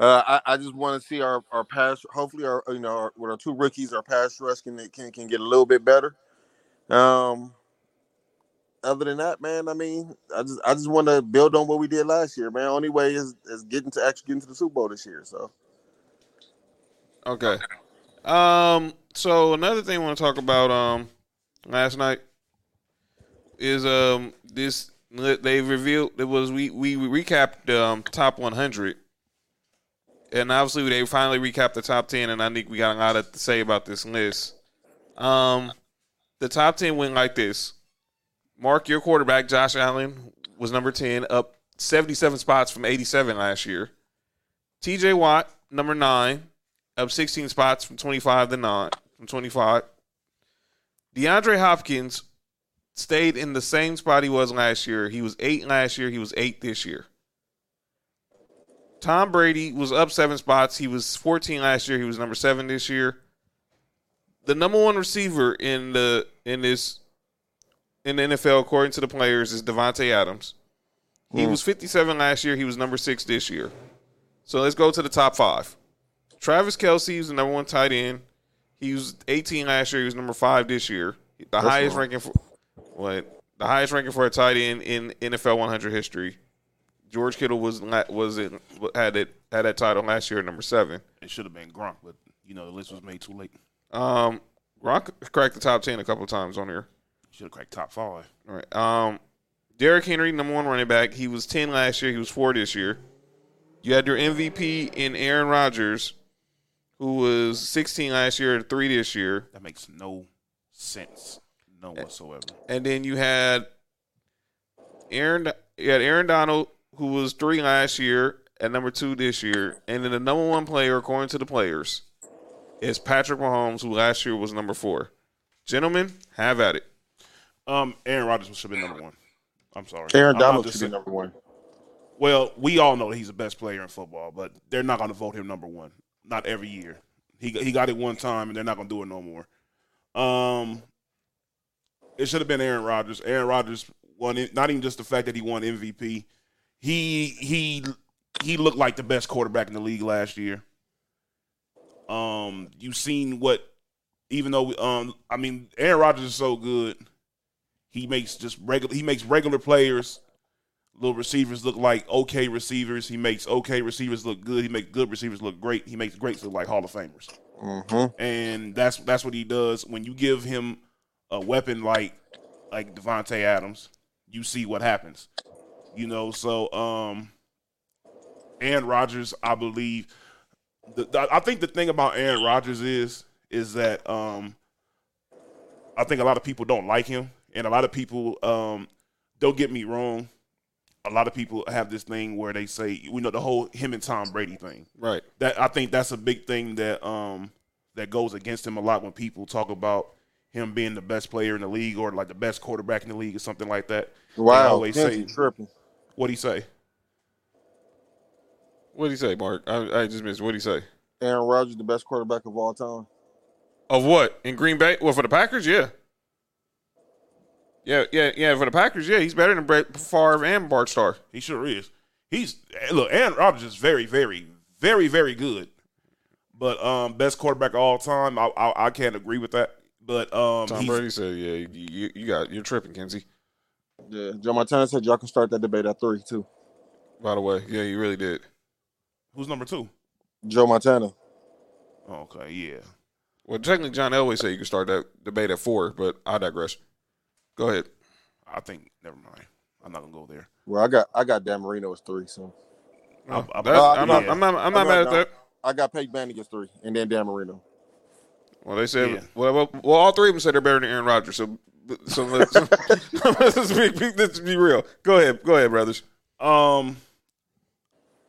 Uh, I, I just want to see our our pass. Hopefully, our you know our, with our two rookies, our pass rush can can can get a little bit better. Um. Other than that, man, I mean, I just I just want to build on what we did last year, man. Only way is is getting to actually getting to the Super Bowl this year. So. Okay. Um. So another thing I want to talk about um last night is um this. They revealed it was we we recapped um, top one hundred, and obviously they finally recapped the top ten. And I think we got a lot to say about this list. Um, the top ten went like this: Mark, your quarterback Josh Allen was number ten, up seventy-seven spots from eighty-seven last year. T J Watt, number nine, up sixteen spots from twenty-five to nine from twenty-five. DeAndre Hopkins stayed in the same spot he was last year. He was eight last year. He was eight this year. Tom Brady was up seven spots. He was fourteen last year. He was number seven this year. The number one receiver in the in this in the N F L, according to the players, is Devontae Adams. He mm. was fifty-seven last year. He was number six this year. So let's go to the top five. Travis Kelce is the number one tight end. He was eighteen last year. He was number five this year. The That's highest wrong. ranking for what? The highest ranking for a tight end in N F L one hundred history. George Kittle was was in, had it had that title last year at number seven. It should have been Gronk, but you know the list was made too late. Um, Gronk cracked the top ten a couple of times on here. Should have cracked top five. All right. Um, Derrick Henry, number one running back. He was ten last year. He was four this year. You had your M V P in Aaron Rodgers, who was sixteen last year and three this year. That makes no sense, no whatsoever. And then you had Aaron. You had Aaron Donald, who was three last year and number two this year. And then the number one player, according to the players, is Patrick Mahomes, who last year was number four. Gentlemen, have at it. Um, Aaron Rodgers should be number one. I'm sorry. Aaron Donald should be number one. Well, we all know that he's the best player in football, but they're not going to vote him number one. Not every year. He he got it one time, and they're not going to do it no more. Um, it should have been Aaron Rodgers. Aaron Rodgers won it, not even just the fact that he won M V P. He he he looked like the best quarterback in the league last year. Um, you've seen what, even though we, um, I mean, Aaron Rodgers is so good. He makes just regular. He makes regular players, little receivers look like okay receivers. He makes okay receivers look good. He makes good receivers look great. He makes greats look like Hall of Famers. Mm-hmm. And that's that's what he does. When you give him a weapon like like Devontae Adams, you see what happens. You know, so um, Aaron Rodgers, I believe. The, the, I think the thing about Aaron Rodgers is is that um, I think a lot of people don't like him, and a lot of people um, don't get me wrong. A lot of people have this thing where they say, we know the whole him and Tom Brady thing. Right. That I think that's a big thing that um that goes against him a lot when people talk about him being the best player in the league or like the best quarterback in the league or something like that. Wow. They always say, tripping. What'd he say? What'd he say, Mark? I, I just missed. What'd he say? Aaron Rodgers, the best quarterback of all time. Of what? In Green Bay? Well, for the Packers, yeah. Yeah, yeah, yeah. For the Packers, yeah, he's better than Brett Favre and Bart Starr. He sure is. He's look, Aaron Rodgers is very, very, very, very good. But um, best quarterback of all time, I, I, I can't agree with that. But um, Tom Brady said, "Yeah, you, you got you're tripping, Kenzie." Yeah, Joe Montana said y'all can start that debate at three too. By the way, yeah, you really did. Who's number two? Joe Montana. Okay, yeah. Well, technically, John Elway said you can start that debate at four, but I digress. Go ahead. I think never mind. I'm not gonna go there. Well, I got I got Dan Marino as three, so I, I, I, I'm, yeah. not, I'm not I'm not I got, mad at that. I got Peyton Manning as three, and then Dan Marino. Well, they said yeah. well, well, well, all three of them said they're better than Aaron Rodgers. So, so let's, let's, be, let's be real. Go ahead, go ahead, brothers. Um,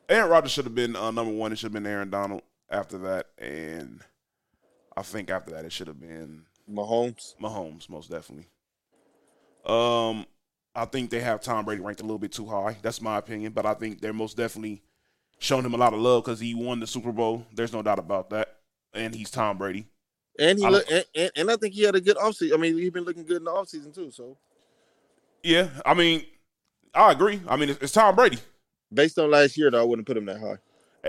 Aaron Rodgers should have been uh, number one. It should have been Aaron Donald after that, and I think after that it should have been Mahomes. Mahomes, most definitely. Um, I think they have Tom Brady ranked a little bit too high. That's my opinion. But I think they're most definitely showing him a lot of love because he won the Super Bowl. There's no doubt about that. And he's Tom Brady. And he I, look, and, and, and I think he had a good offseason. I mean, he's been looking good in the offseason too. So, yeah, I mean, I agree. I mean, it's, it's Tom Brady. Based on last year, though, I wouldn't put him that high.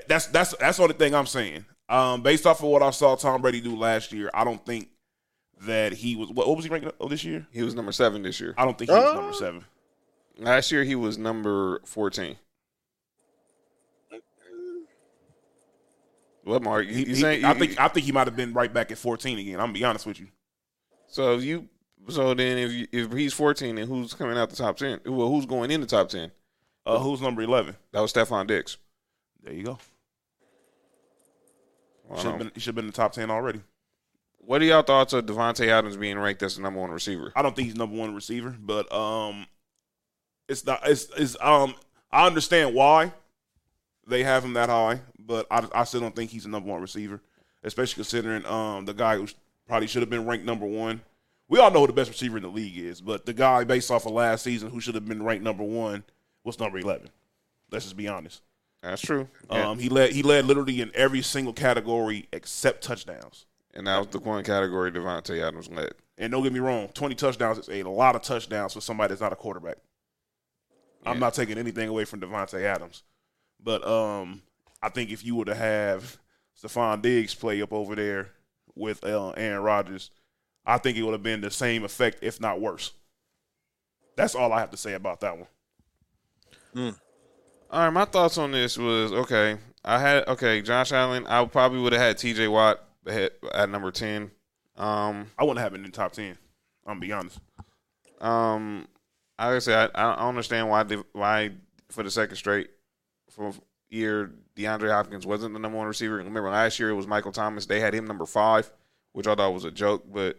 That's that's that's the only thing I'm saying. Um, based off of what I saw Tom Brady do last year, I don't think. That he was what, what was he ranking up oh, this year? He was number seven this year. I don't think he was uh, number seven. Last year he was number fourteen. What Mark? He, he, saying, I he, think he, I think he might have been right back at fourteen again. I'm gonna be honest with you. So you so then if you, if he's fourteen, then who's coming out the top ten? Well, who's going in the top ten? Uh, who's number eleven? That was Stephon Diggs. There you go. Well, should have been, been in the top ten already. What are y'all thoughts of Devontae Adams being ranked as the number one receiver? I don't think he's number one receiver, but um, it's not. It's, it's um. I understand why they have him that high, but I, I still don't think he's a number one receiver, especially considering um the guy who probably should have been ranked number one. We all know who the best receiver in the league is, but the guy based off of last season who should have been ranked number one was number eleven. Let's just be honest. That's true. Yeah. Um, he led he led literally in every single category except touchdowns. And that was the one category Devontae Adams led. And don't get me wrong, twenty touchdowns is a lot of touchdowns for somebody that's not a quarterback. Yeah. I'm not taking anything away from Devontae Adams. But um, I think if you were to have Stephon Diggs play up over there with uh, Aaron Rodgers, I think it would have been the same effect, if not worse. That's all I have to say about that one. Mm. All right, my thoughts on this was, okay, I had, okay, Josh Allen, I probably would have had T J Watt at number ten. Um, I wouldn't have it in the top ten. I'm going to be honest. Um, like I said, I, I don't understand why, they, why for the second straight for year, DeAndre Hopkins wasn't the number one receiver. Remember, last year it was Michael Thomas. They had him number five, which I thought was a joke. But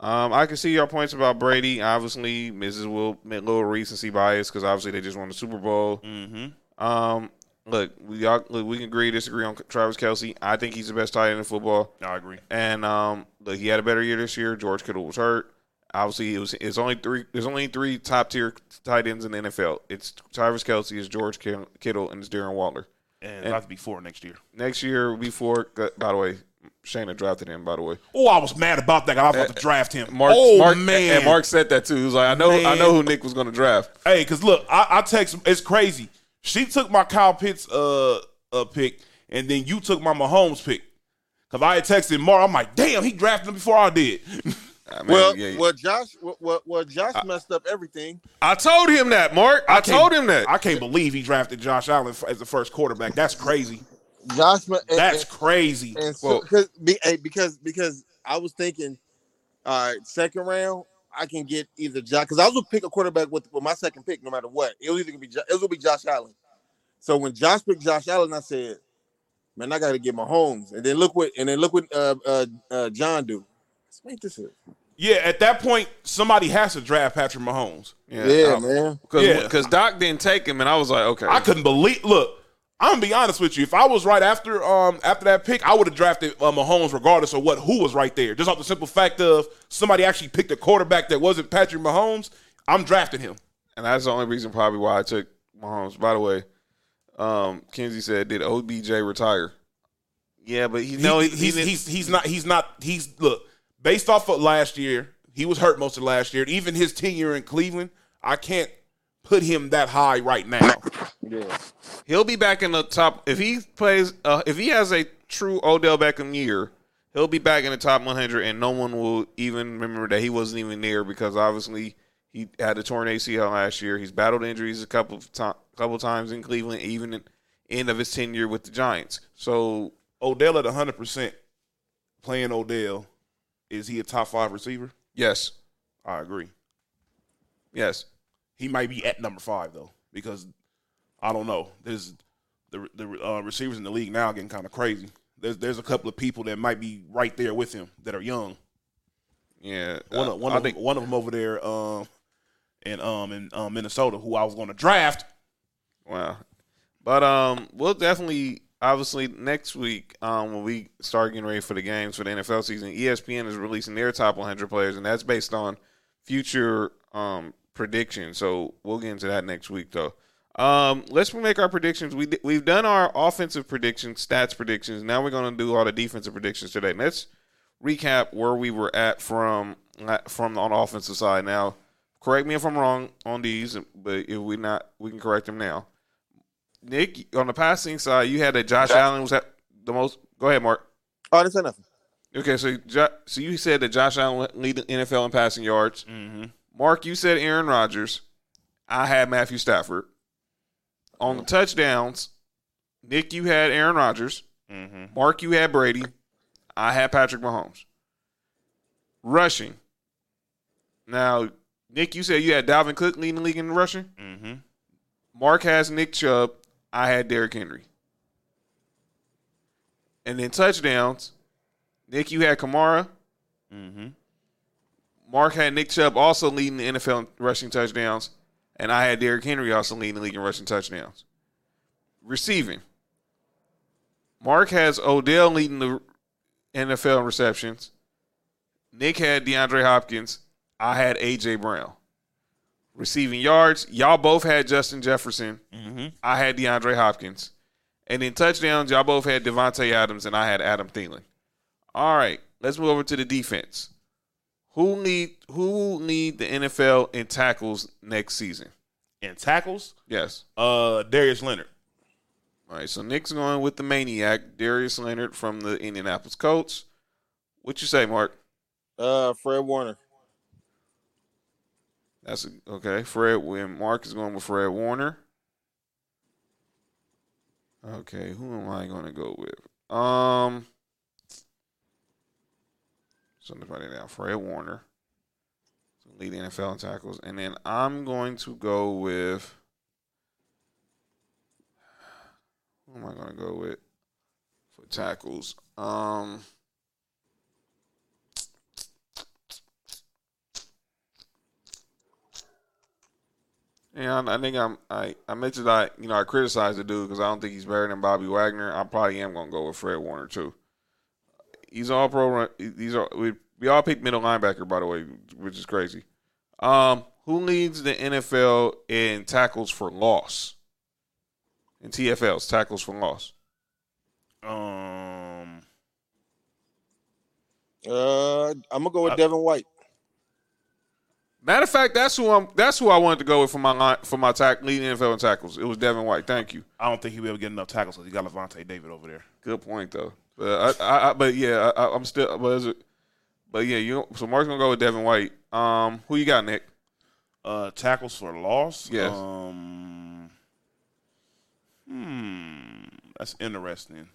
um, I can see your points about Brady. Obviously, Missus Will make a little recency bias because obviously they just won the Super Bowl. Mm-hmm. Um, look, we all, look, we can agree, disagree on Travis Kelce. I think he's the best tight end in football. I agree. And um, look, he had a better year this year. George Kittle was hurt. Obviously, it was. It's only three. There's only three top tier tight ends in the N F L. It's Travis Kelce, it's George Kittle, and it's Darren Waller. And it'll have to be four next year. Next year will be four. By the way, Shayna drafted him, by the way. Oh, I was mad about that. I was about uh, to draft him. Mark, oh, Mark, man. And Mark said that, too. He was like, I know man. I know who Nick was going to draft. Hey, because, look, I, I text him. It's crazy. She took my Kyle Pitts uh, uh, pick, and then you took my Mahomes pick. Because I had texted Mark. I'm like, damn, he drafted him before I did. I mean, well, yeah, yeah. well, Josh, well, well, Josh I, messed up everything. I told him that, Mark. I, I told him that. I can't believe he drafted Josh Allen as the first quarterback. That's crazy. Josh, and, that's and, crazy. And so, well, because because I was thinking, all right, second round, I can get either Josh because I was gonna pick a quarterback with, with my second pick, no matter what. It was either gonna be it was gonna be Josh Allen. So when Josh picked Josh Allen, I said, man, I got to get Mahomes, and then look what and then look what uh, uh, uh, John do. Let's make this up. Yeah, at that point, somebody has to draft Patrick Mahomes. Yeah, yeah um, man. Because yeah. Doc didn't take him, and I was like, okay. I couldn't believe. Look, I'm gonna be honest with you. If I was right after um after that pick, I would have drafted uh, Mahomes regardless of what who was right there. Just off the simple fact of somebody actually picked a quarterback that wasn't Patrick Mahomes, I'm drafting him. And that's the only reason probably why I took Mahomes. By the way, um, Kenzie said, did O B J retire? Yeah, but he, he no, he, he's, he he's he's not he's not he's look. Based off of last year, he was hurt most of last year. Even his tenure in Cleveland, I can't put him that high right now. Yeah. He'll be back in the top. If he plays, uh, if he has a true Odell Beckham year, he'll be back in the top one hundred, and no one will even remember that he wasn't even there because obviously he had a torn A C L last year. He's battled injuries a couple of to- couple times in Cleveland, even at the end of his tenure with the Giants. So Odell at one hundred percent playing Odell. Is he a top five receiver? Yes. I agree. Yes. He might be at number five, though, because I don't know. There's the the uh, receivers in the league now getting kind of crazy. There's there's a couple of people that might be right there with him that are young. Yeah. One of, one I of, think one of them over there um, in, um, in um, Minnesota who I was going to draft. Wow. But um, we'll definitely – obviously, next week um, when we start getting ready for the games for the N F L season, E S P N is releasing their top one hundred players, and that's based on future um, predictions. So we'll get into that next week, though. Um, let's make our predictions. We, we've done our offensive predictions, stats predictions. Now we're going to do all the defensive predictions today. And let's recap where we were at from from on the offensive side. Now, correct me if I'm wrong on these, but if we're not, we can correct them now. Nick, on the passing side, you had that Josh Allen was the most. Go ahead, Mark. Oh, I didn't say nothing. Okay, so jo- so you said that Josh Allen lead the N F L in passing yards. Mm-hmm. Mark, you said Aaron Rodgers. I had Matthew Stafford. On the touchdowns, Nick, you had Aaron Rodgers. Mm-hmm. Mark, you had Brady. I had Patrick Mahomes. Rushing. Now, Nick, you said you had Dalvin Cook leading the league in rushing. Mm-hmm. Mark has Nick Chubb. I had Derrick Henry. And then touchdowns, Nick, you had Kamara. Mm-hmm. Mark had Nick Chubb also leading the N F L in rushing touchdowns, and I had Derrick Henry also leading the league in rushing touchdowns. Receiving, Mark has Odell leading the N F L in receptions. Nick had DeAndre Hopkins. I had A J. Brown. Receiving yards, y'all both had Justin Jefferson. Mm-hmm. I had DeAndre Hopkins. And in touchdowns, y'all both had Devontae Adams, and I had Adam Thielen. All right, let's move over to the defense. Who lead who lead the N F L in tackles next season? In tackles? Yes. Uh, Darius Leonard. All right, so Nick's going with the maniac, Darius Leonard from the Indianapolis Colts. What you say, Mark? Uh, Fred Warner. That's a, okay. Fred. Mark is going with Fred Warner. Okay, who am I going to go with? Um, somebody now. Fred Warner, so lead the N F L in tackles, and then I'm going to go with. Who am I going to go with for tackles? Um. Yeah, I think I'm. I, I mentioned I, you know, I criticized the dude because I don't think he's better than Bobby Wagner. I probably am gonna go with Fred Warner too. He's all pro. These are we, we all picked middle linebacker, by the way, which is crazy. Um, who leads the N F L in tackles for loss? In T F Ls, tackles for loss. Um, uh, I'm gonna go with I, Devin White. Matter of fact, that's who I'm. That's who I wanted to go with for my line, for my tack, leading N F L in tackles. It was Devin White. Thank you. I don't think he will ever get enough tackles because he got Levante David over there. Good point though. But I, I, I but yeah, I, I'm still. But is it, but yeah, you. So Mark's gonna go with Devin White. Um, who you got, Nick? Uh, tackles for loss. Yes. Um, hmm, that's interesting.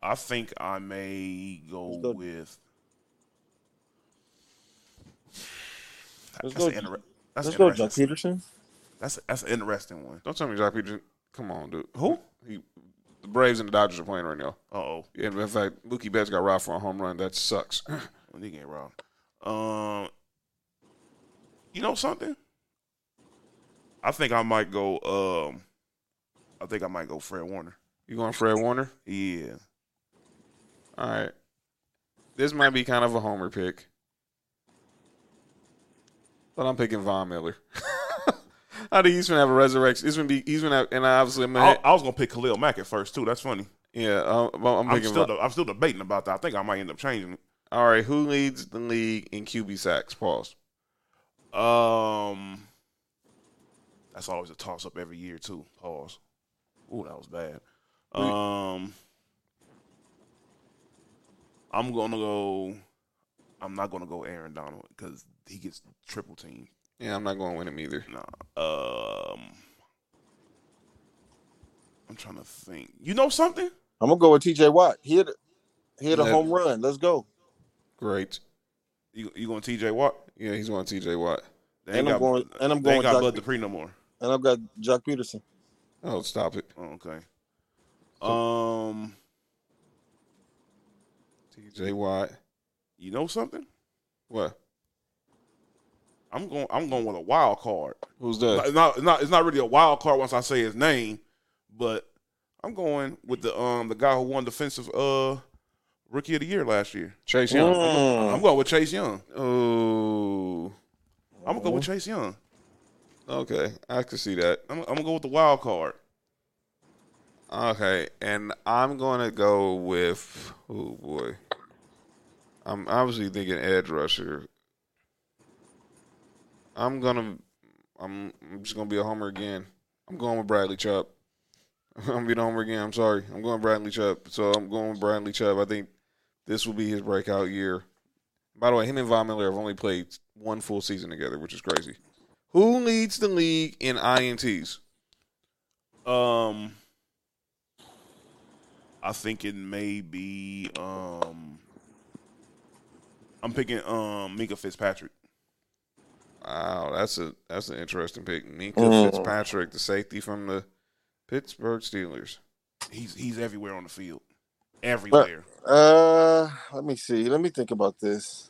I think I may go with. Let's that's go, inter- that's let's go Jock Peterson. That's that's an interesting one. Don't tell me Jock Peterson. Come on, dude. Who? He, the Braves and the Dodgers are playing right now. Uh-oh. Yeah, in fact, Mookie Betts got robbed for a home run. That sucks. When he get robbed. Um, you know something? I think I might go um, I think I might go Fred Warner. You going Fred Warner? Yeah. All right. This might be kind of a homer pick. But I'm picking Von Miller. I think he's gonna have a resurrection. He's gonna be. He's gonna have, and I obviously. I, I was gonna pick Khalil Mack at first too. That's funny. Yeah, uh, well, I'm, I'm, still, I'm still debating about that. I think I might end up changing it. All right, who leads the league in Q B sacks? Pause. Um, that's always a toss up every year too. Pause. Ooh, that was bad. Um, I'm gonna go. I'm not gonna go Aaron Donald because. He gets triple team. Yeah, I'm not going with him either. No. Nah. Um, I'm trying to think. You know something? I'm going to go with T J Watt. He hit, he hit a home run. Let's go. Great. You you going T J Watt? Yeah, he's going T J Watt. They and, ain't I'm got, going, and I'm they going. And I'm going. Bud Dupree no more. And I've got Jock Peterson. Oh, stop it. Oh, okay. Um, T J Watt. You know something? What? I'm going. I'm going with a wild card. Who's that? It's not, it's not. It's not really a wild card once I say his name, but I'm going with the um the guy who won defensive uh rookie of the year last year, Chase Young. Mm. I'm going with Chase Young. Oh, I'm gonna go with Chase Young. Okay, I can see that. I'm, I'm gonna go with the wild card. Okay, and I'm gonna go with oh boy, I'm obviously thinking edge rusher. I'm gonna, I'm, I'm just gonna be a homer again. I'm going with Bradley Chubb. I'm gonna be the homer again. I'm sorry. I'm going Bradley Chubb. So I'm going with Bradley Chubb. I think this will be his breakout year. By the way, him and Von Miller have only played one full season together, which is crazy. Who leads the league in I N Ts? Um, I think it may be. Um, I'm picking um Minkah Fitzpatrick. Wow, that's a that's an interesting pick. Minkah mm. Fitzpatrick, the safety from the Pittsburgh Steelers. He's he's everywhere on the field. Everywhere. But, uh, let me see. Let me think about this.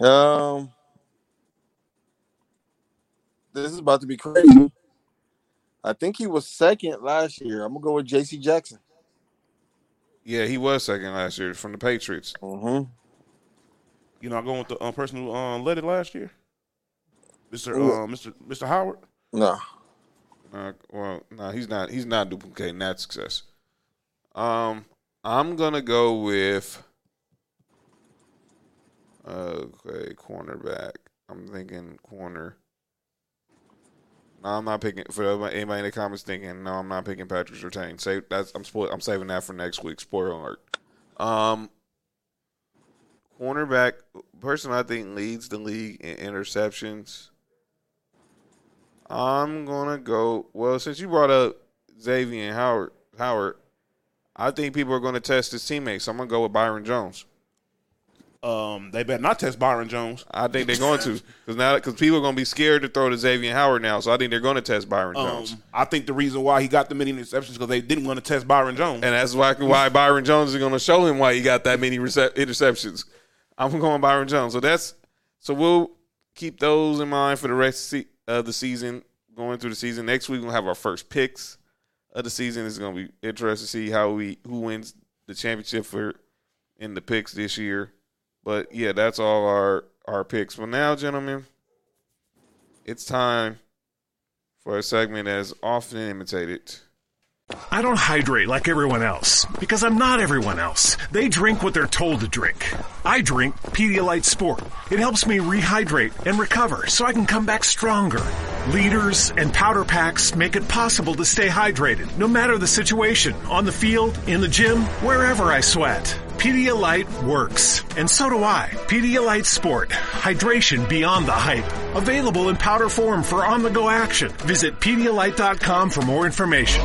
Um, this is about to be crazy. I think he was second last year. I'm gonna go with J C Jackson. Yeah, he was second last year from the Patriots. Mm-hmm. You know, I'm going with the um, person who um, led it last year. Mister Uh, Mister Mister Howard? No. Uh, well, no, he's not. He's not duplicating that success. Um, I'm gonna go with. Okay, cornerback. I'm thinking corner. No, I'm not picking. For anybody in the comments thinking, no, I'm not picking Patrick Surtain. Save that's. I'm spoil, I'm saving that for next week. Spoiler alert. Um, cornerback person I think leads the league in interceptions. I'm gonna go. Well, since you brought up Xavier Howard, Howard, I think people are gonna test his teammates. So I'm gonna go with Byron Jones. Um, they better not test Byron Jones. I think they're going to, because now because people are going to be scared to throw to Xavier Howard now. So I think they're going to test Byron um, Jones. I think the reason why he got the many interceptions because they didn't want to test Byron Jones, and that's why why Byron Jones is going to show him why he got that many rece- interceptions. I'm going Byron Jones. So that's so we'll keep those in mind for the rest of the season. Going through the season next week, we'll have our first picks of the season. It's going to be interesting to see how we who wins the championship for in the picks this year. But, yeah, that's all our, our picks. Well, now, gentlemen, it's time for a segment as often imitated. I don't hydrate like everyone else because I'm not everyone else. They drink what they're told to drink. I drink Pedialyte Sport. It helps me rehydrate and recover so I can come back stronger. Leaders and powder packs make it possible to stay hydrated, no matter the situation, on the field, in the gym, wherever I sweat. Pedialyte works, and so do I. Pedialyte Sport, hydration beyond the hype. Available in powder form for on-the-go action. Visit Pedialyte dot com for more information.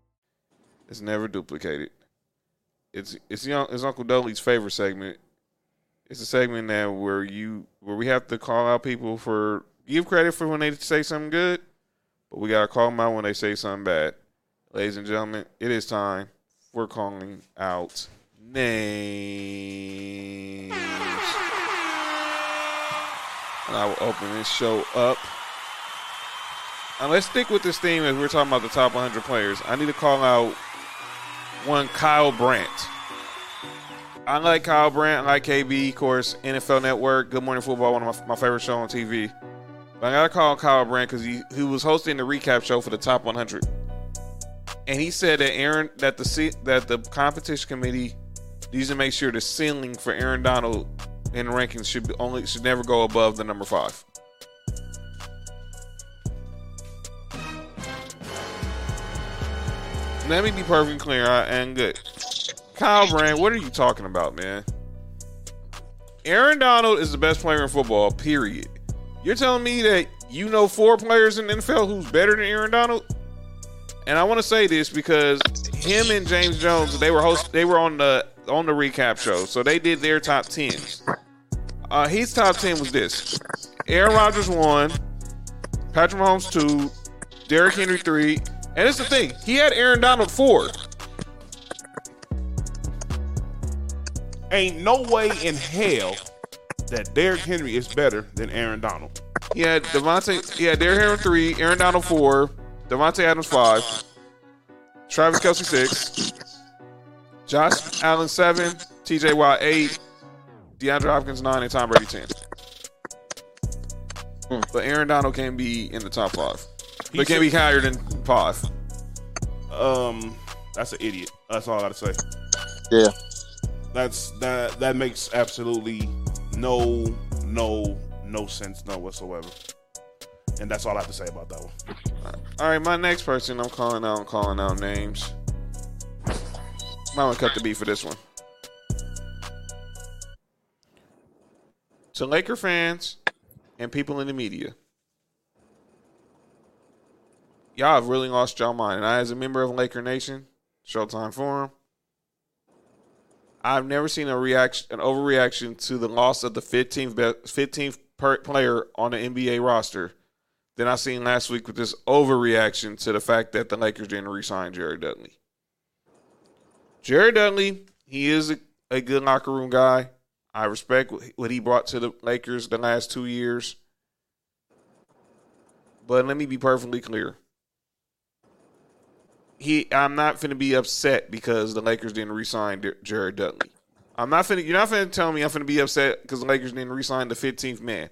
It's never duplicated. It's it's you know, it's Uncle Dolly's favorite segment. It's a segment now where you where we have to call out people for give credit for when they say something good, but we gotta call them out when they say something bad. Ladies and gentlemen, it is time. We're calling out names, and I will open this show up. And let's stick with this theme as we're talking about the top one hundred players. I need to call out one Kyle Brandt. I like Kyle Brandt. I like K B, of course, N F L Network, Good Morning Football, one of my, my favorite shows on T V. But I got to call Kyle Brandt because he, he was hosting the recap show for the top one hundred. And he said that Aaron that the that the competition committee needs to make sure the ceiling for Aaron Donald in rankings should be only should never go above the number five. Let me be perfectly clear and good. Kyle Brandt, what are you talking about, man? Aaron Donald is the best player in football, period. You're telling me that you know four players in the N F L who's better than Aaron Donald? And I want to say this because him and James Jones, they were host, they were on the on the recap show, so they did their top tens. Uh, his top ten was this: Aaron Rodgers one, Patrick Mahomes two, Derrick Henry three, and it's the thing, he had Aaron Donald four. Ain't no way in hell that Derrick Henry is better than Aaron Donald. He had Devontae, he had Derrick Henry three, Aaron Donald four, Devontae Adams five, Travis Kelce six, Josh Allen seven, T J Watt eight, DeAndre Hopkins nine, and Tom Brady ten. But Aaron Donald can't be in the top five. He but can't be higher than five. Um, that's an idiot. That's all I gotta say. Yeah. That's that. That makes absolutely no, no, no sense, no whatsoever. And that's all I have to say about that one. All right, my next person, I'm calling out, I'm calling out names. Might want to cut the beat for this one. To Laker fans and people in the media, y'all have really lost y'all mind. And I, as a member of Laker Nation, Showtime Forum, I've never seen a reaction, an overreaction to the loss of the fifteenth best, fifteenth per player on the N B A roster than I seen last week with this overreaction to the fact that the Lakers didn't re-sign Jared Dudley. Jared Dudley, he is a, a good locker room guy. I respect what he brought to the Lakers the last two years. But let me be perfectly clear. He, I'm not finna be upset because the Lakers didn't re-sign Jared Dudley. I'm not finna. You're not finna tell me I'm finna be upset because the Lakers didn't re-sign the fifteenth man.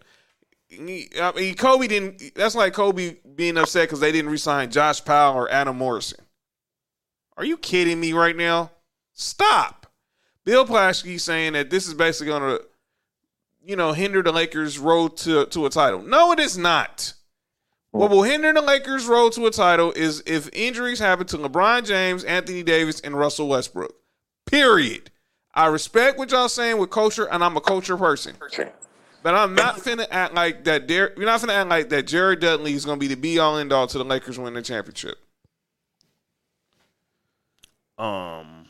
He, I mean, Kobe didn't. That's like Kobe being upset because they didn't re-sign Josh Powell or Adam Morrison. Are you kidding me right now? Stop. Bill Plaschke saying that this is basically gonna, you know, hinder the Lakers' road to to a title. No, it is not. What will hinder the Lakers' road to a title is if injuries happen to LeBron James, Anthony Davis, and Russell Westbrook. Period. I respect what y'all saying with culture, and I'm a culture person. But I'm not finna act like that. You're not finna act like that Jared Dudley is going to be the be-all, end-all to the Lakers winning the championship. Um,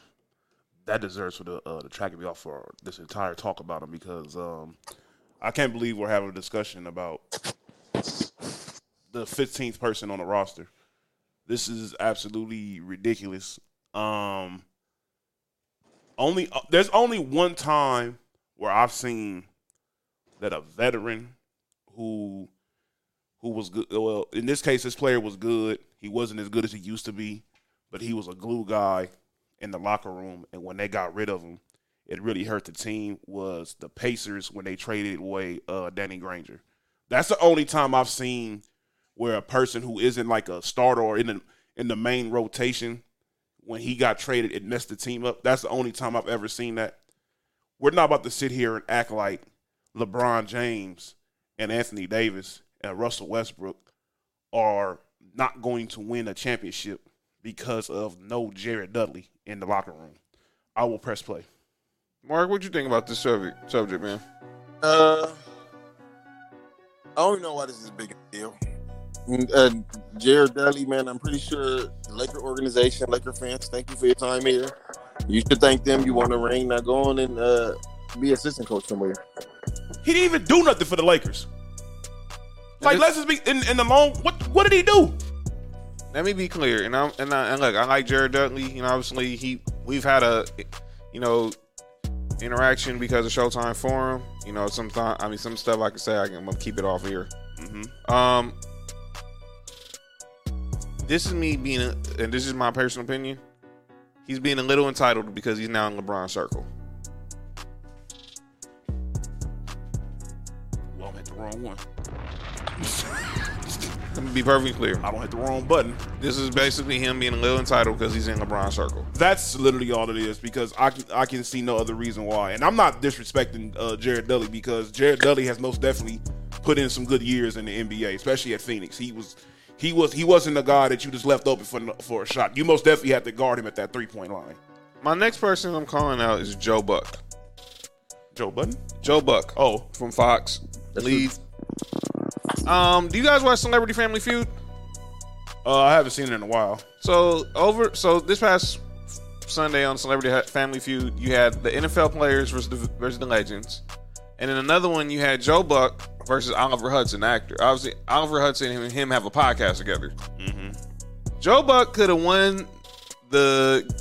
that deserves for the uh, the track to be off for this entire talk about him because um, I can't believe we're having a discussion about the fifteenth person on the roster. This is absolutely ridiculous. Um, only uh, there's only one time where I've seen that a veteran who who was good. Well, in this case, this player was good. He wasn't as good as he used to be, but he was a glue guy in the locker room. And when they got rid of him, it really hurt the team. Was the Pacers when they traded away uh, Danny Granger? That's the only time I've seen where a person who isn't like a starter or in the, in the main rotation, when he got traded, it messed the team up. That's the only time I've ever seen that. We're not about to sit here and act like LeBron James and Anthony Davis and Russell Westbrook are not going to win a championship because of no Jared Dudley in the locker room. I will press play. Mark, what you think about this subject, subject man? Uh, I don't know why this is a big deal. Uh, Jared Dudley, man, I'm pretty sure the Laker organization, Laker fans, thank you for your time here. You should thank them. You won the ring. Now go on and uh, be assistant coach somewhere. He didn't even do nothing for the Lakers. Like, let's just be in, in the long. What what did he do? Let me be clear. And I'm and, I, and look, I like Jared Dudley. You know, obviously he we've had a you know interaction because of Showtime Forum. You know, sometimes I mean some stuff I can say I can I'm gonna keep it off here. Mm-hmm. Um. This is me being, a, and this is my personal opinion, he's being a little entitled because he's now in LeBron's circle. Well, I hit the wrong one. Let me be perfectly clear. I don't hit the wrong button. This is basically him being a little entitled because he's in LeBron's circle. That's literally all it is because I can, I can see no other reason why. And I'm not disrespecting uh, Jared Dudley because Jared Dudley has most definitely put in some good years in the N B A, especially at Phoenix. He was... He was he wasn't a guy that you just left open for for a shot. You most definitely had to guard him at that three point line. My next person I'm calling out is Joe Buck. Joe Budden? Joe Buck. Oh, from Fox. Leave. Um, do you guys watch Celebrity Family Feud? Uh, I haven't seen it in a while. So over so this past Sunday on Celebrity Family Feud, you had the N F L players versus the, versus the legends, and then another one you had Joe Buck versus Oliver Hudson, actor. Obviously, Oliver Hudson and him have a podcast together. Mm-hmm. Joe Buck could have won the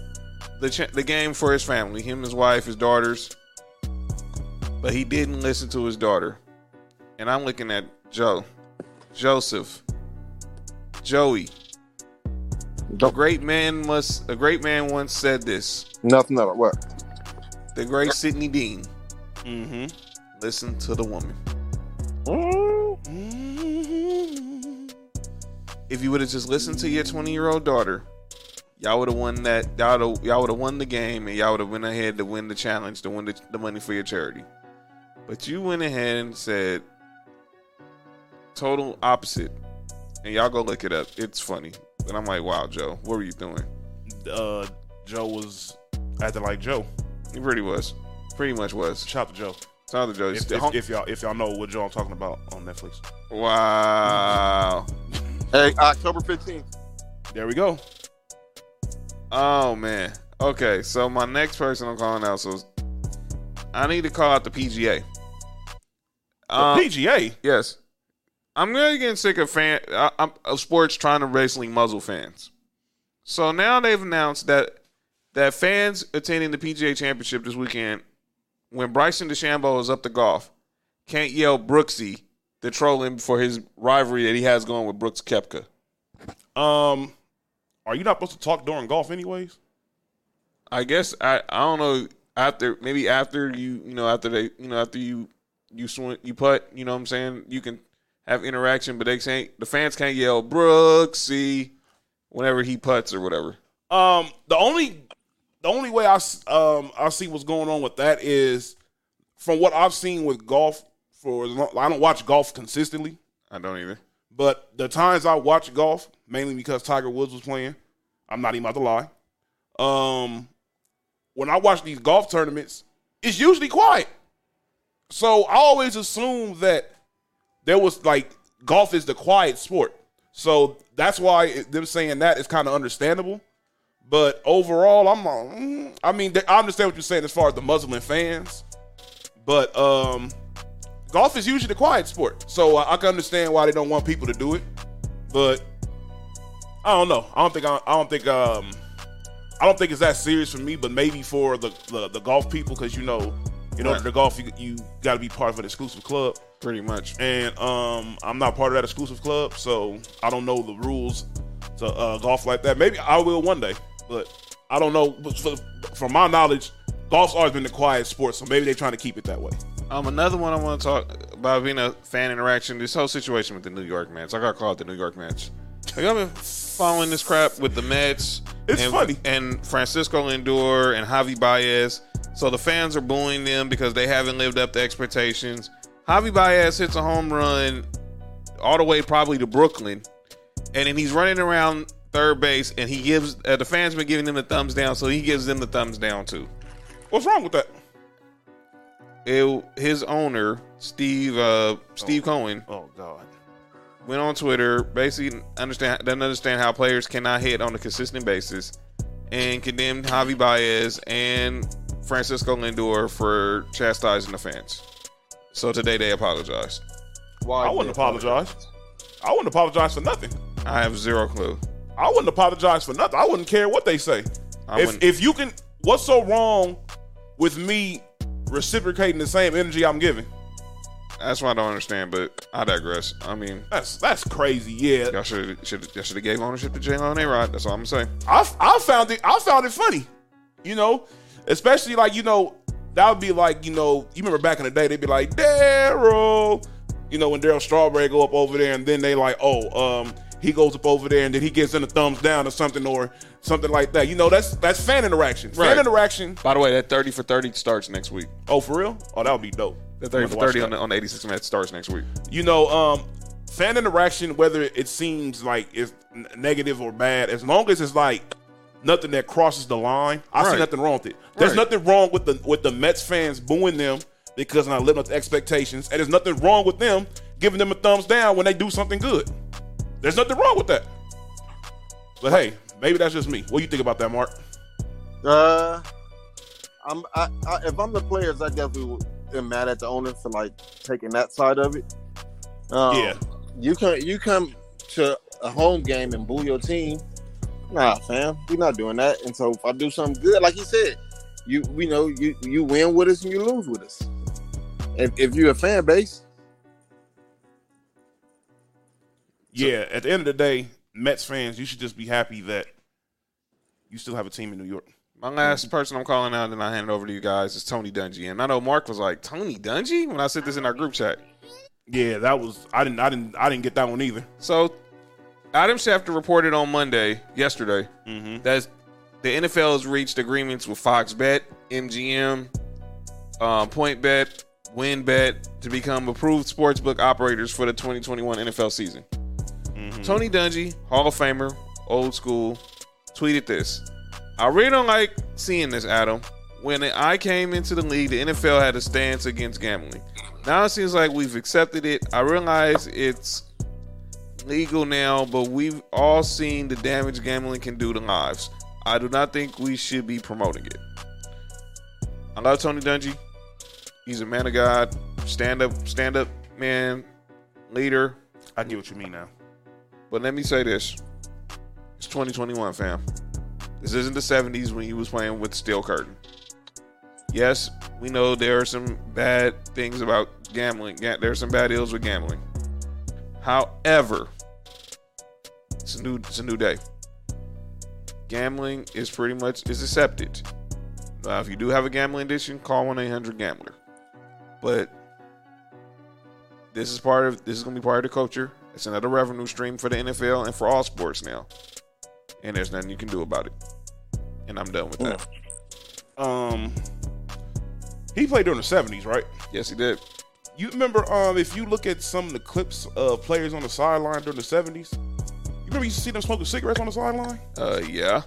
the cha- the game for his family, him, his wife, his daughters, but he didn't listen to his daughter. And I'm looking at Joe, Joseph, Joey. The great man must. A great man once said this. Nothing about what? The great Sidney Dean. Mm-hmm. Listen to the woman. If you would have just listened to your twenty-year-old daughter, y'all would have won that. Y'all would have won the game, and y'all would have went ahead to win the challenge, to win the, the money for your charity. But you went ahead and said total opposite, and y'all go look it up. It's funny, and I'm like, wow, Joe, what were you doing? Uh, Joe was acting like Joe. He pretty was, pretty much was. Shout out to Joe. Shout out to Joe. If, if, if y'all, if y'all know what Joe I'm talking about on Netflix. Wow. Hey, October fifteenth. There we go. Oh, man. Okay, so my next person I'm calling out, so I need to call out the P G A. Um, the P G A? Yes. I'm really getting sick of, fan, I, I'm, of sports trying to basically muzzle fans. So now they've announced that that fans attending the P G A Championship this weekend when Bryson DeChambeau is up to golf, can't yell Brooksy to troll him for his rivalry that he has going with Brooks Koepka. Um, are you not supposed to talk during golf anyways? I guess I, I don't know after maybe after you you know after they you know after you you swing you putt you know what I'm saying you can have interaction, but they can't the fans can't yell Brooksy whenever he putts or whatever. Um, the only the only way I um I see what's going on with that is from what I've seen with golf for I don't watch golf consistently. I don't either. But the times I watch golf, mainly because Tiger Woods was playing, I'm not even about to lie. Um, when I watch these golf tournaments, it's usually quiet. So I always assume that there was like golf is the quiet sport. So that's why it, them saying that is kind of understandable. But overall, I'm uh, I mean, I understand what you're saying as far as the Muslim fans, but um, golf is usually the quiet sport. So I, I can understand why they don't want people to do it. But I don't know. I don't think I, I don't think um. I don't think it's that serious for me, but maybe for the, the, the golf people, because you know, in order to golf, you you got to be part of an exclusive club, pretty much. And um, I'm not part of that exclusive club, so I don't know the rules to uh, golf like that. Maybe I will one day, but I don't know. For, from my knowledge, golf's always been the quiet sport, so maybe they're trying to keep it that way. Um, another one I want to talk about being a fan interaction. This whole situation with the New York match, I got to call it the New York match. Like, I've been following this crap with the Mets. It's and, funny. And Francisco Lindor and Javi Baez. So the fans are booing them because they haven't lived up to expectations. Javi Baez hits a home run all the way probably to Brooklyn. And then he's running around third base and he gives, uh, the fans been giving them the thumbs down. So he gives them the thumbs down too. What's wrong with that? It, his owner, Steve, uh, Steve oh. Cohen. Oh God. Went on Twitter, basically understand doesn't understand how players cannot hit on a consistent basis, and condemned Javi Baez and Francisco Lindor for chastising the fans. So today they apologized. Why? I wouldn't apologize. I wouldn't apologize for nothing. I have zero clue. I wouldn't apologize for nothing. I wouldn't care what they say. I if wouldn't. If you can, what's so wrong with me reciprocating the same energy I'm giving? That's what I don't understand, but I digress. I mean, that's that's crazy. Yeah, y'all should should y'all should have gave ownership to J-Lo and A-Rod. That's all I'm saying. I I found it I found it funny, you know, especially like you know that would be like you know you remember back in the day they'd be like Daryl, you know when Daryl Strawberry go up over there and then they like oh um he goes up over there and then he gets in a thumbs down or something or something like that. You know that's that's fan interaction. Right. Fan interaction. By the way, that thirty for thirty starts next week. Oh, for real? Oh, that would be dope. The thirty for thirty on the, on the eighty-six match starts next week. You know, um, fan interaction, whether it seems like it's negative or bad, as long as it's like nothing that crosses the line, I right. see nothing wrong with it. There's right. nothing wrong with the with the Mets fans booing them because they're not living up to expectations, and there's nothing wrong with them giving them a thumbs down when they do something good. There's nothing wrong with that. But hey, maybe that's just me. What do you think about that, Mark? Uh, I'm I, I, if I'm the players, I definitely would. And mad at the owner for like taking that side of it. Um, yeah, you come you come to a home game and boo your team. Nah, fam, we're not doing that. And so if I do something good, like you said, you we know you you win with us and you lose with us. If if you're a fan base, yeah. So, at the end of the day, Mets fans, you should just be happy that you still have a team in New York. My last person I'm calling out and I hand it over to you guys is Tony Dungy. And I know Mark was like, Tony Dungy? When I said this in our group chat. Yeah, that was I didn't I didn't I didn't get that one either. So Adam Schefter reported on Monday, yesterday, mm-hmm. that the N F L has reached agreements with Fox Bet, M G M, uh, Point Bet, Win Bet to become approved sportsbook operators for the twenty twenty-one N F L season. Mm-hmm. Tony Dungy, Hall of Famer, old school, tweeted this. I really don't like seeing this, Adam. When I came into the league, the N F L had a stance against gambling. Now it seems like we've accepted it. I realize it's legal now, but we've all seen the damage gambling can do to lives. I do not think we should be promoting it. I love Tony Dungy. He's a man of God, stand up, stand up man, leader. I get what you mean now. But let me say this. It's twenty twenty-one, fam. This isn't the seventies when he was playing with steel curtain. yes, we know there are some bad things about gambling. There are some bad ills with gambling. However, it's a new, it's a new day. Gambling is pretty much is accepted. Now, if you do have a gambling addiction, call one eight hundred gambler. But this is part of this is going to be part of the culture. It's another revenue stream for the N F L and for all sports now. And there's nothing you can do about it. And I'm done with that. Um, he played during the seventies, right? Yes, he did. You remember, um, if you look at some of the clips of players on the sideline during the seventies, you remember you see them smoking cigarettes on the sideline? Uh, yeah.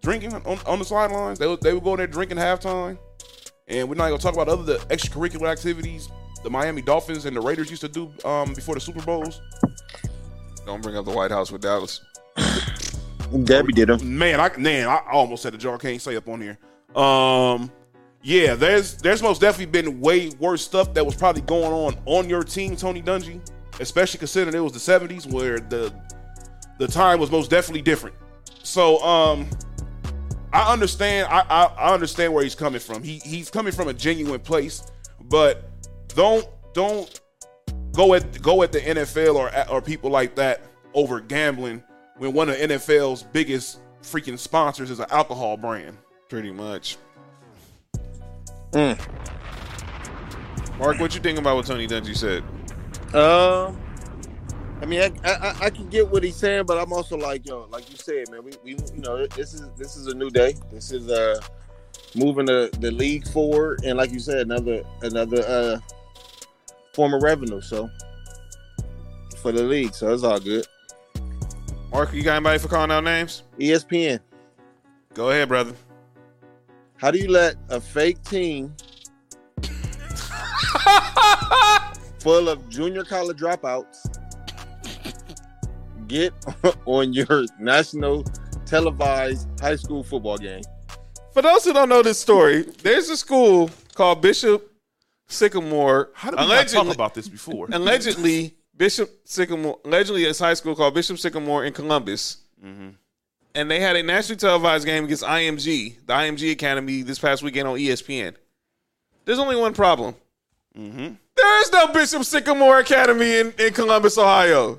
Drinking on, on the sidelines. They would, they would go in there drinking halftime. And we're not going to talk about other the extracurricular activities the Miami Dolphins and the Raiders used to do um, before the Super Bowls. Don't bring up the White House with Dallas. Debbie did them. Man, I man, I almost said a jar. Can't say up on here. Um, yeah, there's there's most definitely been way worse stuff that was probably going on on your team, Tony Dungy, especially considering it was the seventies where the the time was most definitely different. So, um. I understand. I, I, I understand where he's coming from. He he's coming from a genuine place, but don't don't go at go at the N F L or or people like that over gambling when one of the N F L's biggest freaking sponsors is an alcohol brand. Pretty much. Mm. Mark, what you think about what Tony Dungy said? Um, uh, I mean, I, I I can get what he's saying, but I'm also like, yo, like you said, man, we, we you know, this is this is a new day. This is uh moving the, the league forward, and like you said, another another uh form of revenue. So for the league, so it's all good. Mark, you got anybody for calling out names? E S P N. Go ahead, brother. How do you let a fake team full of junior college dropouts get on your national televised high school football game? For those who don't know this story, there's a school called Bishop Sycamore. How did we not talk about this before? Allegedly. Bishop Sycamore, allegedly it's a high school called Bishop Sycamore in Columbus. Mm-hmm. And they had a nationally televised game against I M G, the I M G Academy, this past weekend on E S P N. There's only one problem. Mm-hmm. There is no Bishop Sycamore Academy in, in Columbus, Ohio.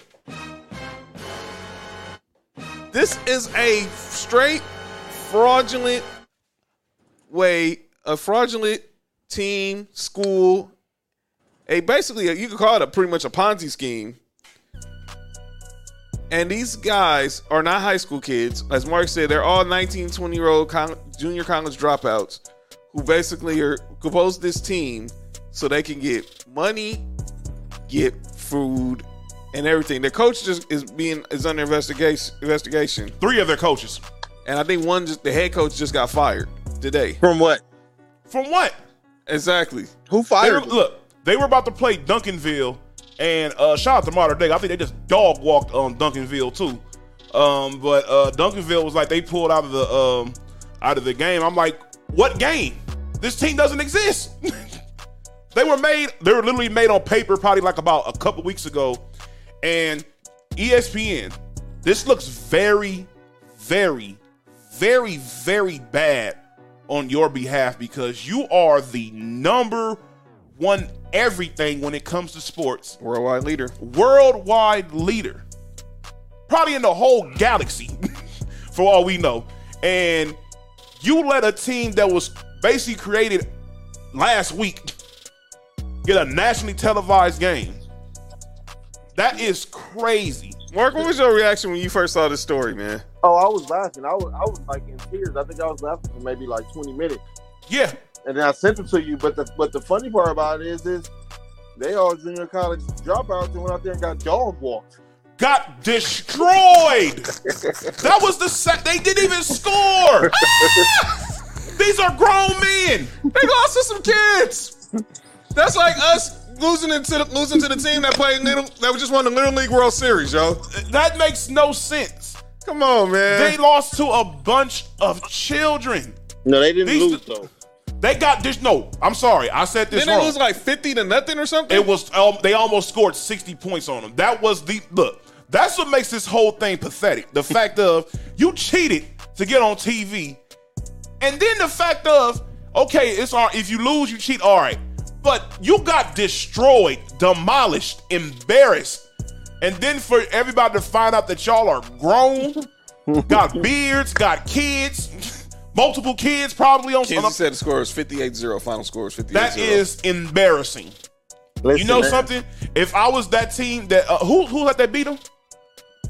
This is a straight fraudulent way, a fraudulent team, school, A basically, you could call it a pretty much a Ponzi scheme. And these guys are not high school kids. As Mark said, they're all nineteen, twenty-year-old college, junior college dropouts who basically are compose this team so they can get money, get food, and everything. Their coach just is being is under investigation. Investigation. Three of their coaches, and I think one, just, the head coach, just got fired today. From what? From what? Exactly. Who fired? They, look. They were about to play Duncanville, and uh, shout out to Modern Day. I think they just dog walked on um, Duncanville too. Um, but uh, Duncanville was like they pulled out of the um, out of the game. I'm like, what game? This team doesn't exist. They were made. They were literally made on paper, probably like about a couple weeks ago. And E S P N, this looks very, very, very, very bad on your behalf because you are the number one. Everything when it comes to sports. Worldwide leader. Worldwide leader. Probably in the whole galaxy, for all we know. And you let a team that was basically created last week get a nationally televised game. That is crazy. Mark, what was your reaction when you first saw this story, man? Oh, I was laughing. I was, I was like in tears. I think I was laughing for maybe like twenty minutes. Yeah. And then I sent them to you, but the but the funny part about it is, is they all junior college dropouts and went out there and got dog walked, got destroyed. That was the set. They didn't even score. These are grown men. They lost to some kids. That's like us losing into the, losing to the team that played little, that just won the Little League World Series, yo. That makes no sense. Come on, man. They lost to a bunch of children. No, they didn't These lose th- though. They got this. No, I'm sorry. I said this wrong. Then it was like fifty to nothing or something? It was. Um, they almost scored sixty points on them. That was the look. That's what makes this whole thing pathetic. The fact of you cheated to get on T V. And then the fact of Okay, it's all. If you lose, you cheat. All right, but you got destroyed, demolished, embarrassed, and then for everybody to find out that y'all are grown, got beards, got kids, multiple kids, probably on. Kansas said the score is fifty-eight zero. Final score is fifty-eight zero. That is embarrassing. Listen, you know man. something? If I was that team that uh, who who let that beat them?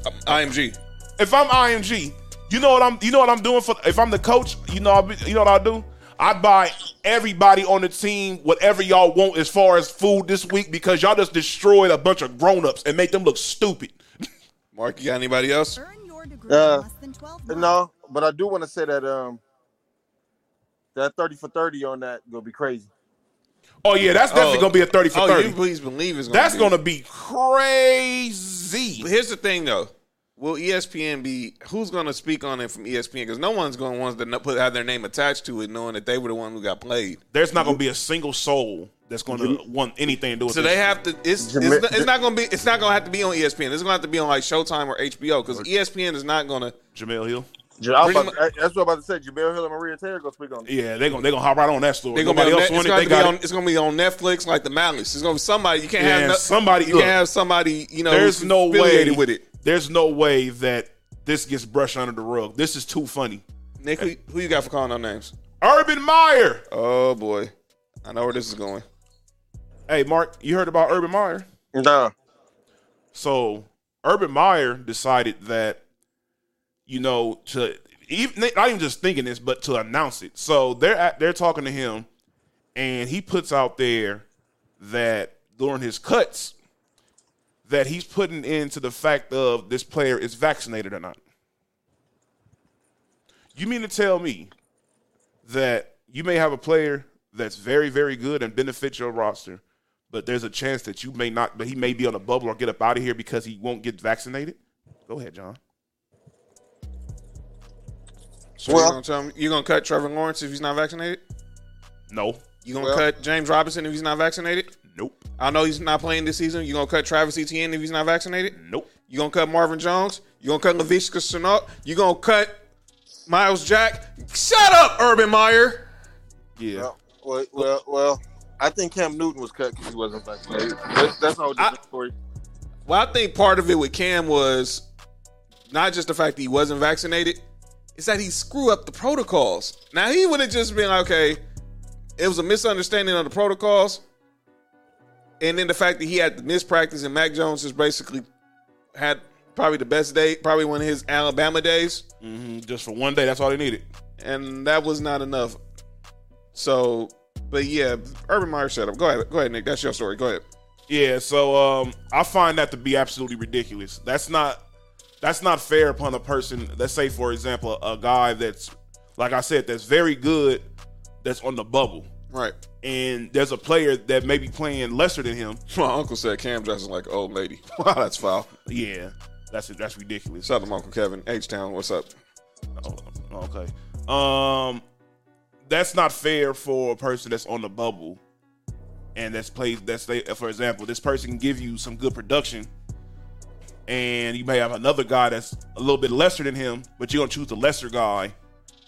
I'm I M G. If I'm I M G, you know what I'm. You know what I'm doing for. If I'm the coach, you know. I'll be, you know what I'll do? I buy everybody on the team whatever y'all want as far as food this week because y'all just destroyed a bunch of grown-ups and made them look stupid. Mark, you got anybody else? Uh, no, but I do want to say that um, that thirty for thirty on that going to be crazy. Oh, yeah, that's definitely oh, going to be a thirty for thirty. Oh, you please believe it's going to be. That's going to be crazy. But here's the thing, though. Will E S P N be – who's going to speak on it from E S P N? Because no one's going to want to put have their name attached to it knowing that they were the one who got played. There's not going to be a single soul that's going to want anything to do with it. So they have to – it's it's not going to be – it's not going to have to be on E S P N. It's going to have to be on, like, Showtime or H B O because E S P N is not going to – Jamel Hill. I was about, that's what I'm about to say. Jamel Hill and Maria Taylor going to speak on it. Yeah, they're going to hop right on that story. Gonna Nobody on, else it's going to it. be, be on Netflix like the Malice. It's going to be somebody – you can't yeah, have no, somebody. You look, can't have somebody, you know, there's no affiliated way. with it. There's no way that this gets brushed under the rug. This is too funny. Nick, who, who you got for calling our names? Urban Meyer. Oh, boy. I know where this is going. Hey, Mark, you heard about Urban Meyer? No. So, Urban Meyer decided that, you know, to even, not even just thinking this, but to announce it. So, they're at, they're talking to him, and he puts out there that during his cuts, that he's putting into the fact of this player is vaccinated or not. You mean to tell me that you may have a player that's very, very good and benefits your roster, but there's a chance that you may not, but he may be on a bubble or get up out of here because he won't get vaccinated? Go ahead, John. So well, you're gonna tell me, you're gonna cut Trevor Lawrence if he's not vaccinated? No. You gonna well, cut James Robinson if he's not vaccinated? Nope. I know he's not playing this season. You gonna cut Travis Etienne if he's not vaccinated? Nope. You gonna cut Marvin Jones? You gonna cut Laviska Shenault? You gonna cut Miles Jack? Shut up, Urban Meyer. Yeah. Well, well, well. well I think Cam Newton was cut because he wasn't vaccinated. That's, that's all the story. Well, I think part of it with Cam was not just the fact that he wasn't vaccinated; it's that he screwed up the protocols. Now he would have just been like, okay, it was a misunderstanding of the protocols. And then the fact that he had the mispractice, and Mac Jones just basically had probably the best day, probably one of his Alabama days. Mm-hmm. Just for one day, that's all they needed. And that was not enough. So, but yeah, Urban Meyer, shut up. Go ahead. Go ahead, Nick. That's your story. Go ahead. Yeah, so um, I find that to be absolutely ridiculous. That's not that's not fair upon a person. Let's say, for example, a guy that's, like I said, that's very good, that's on the bubble. Right. And there's a player that may be playing lesser than him. My uncle said Cam dresses like an old lady. Wow, that's foul. Yeah, that's that's ridiculous. Shout out to Uncle Kevin. H-Town, what's up? Oh, okay. Um, that's not fair for a person that's on the bubble and that's played. That's they, for example, this person can give you some good production, and you may have another guy that's a little bit lesser than him, but you're gonna choose the lesser guy.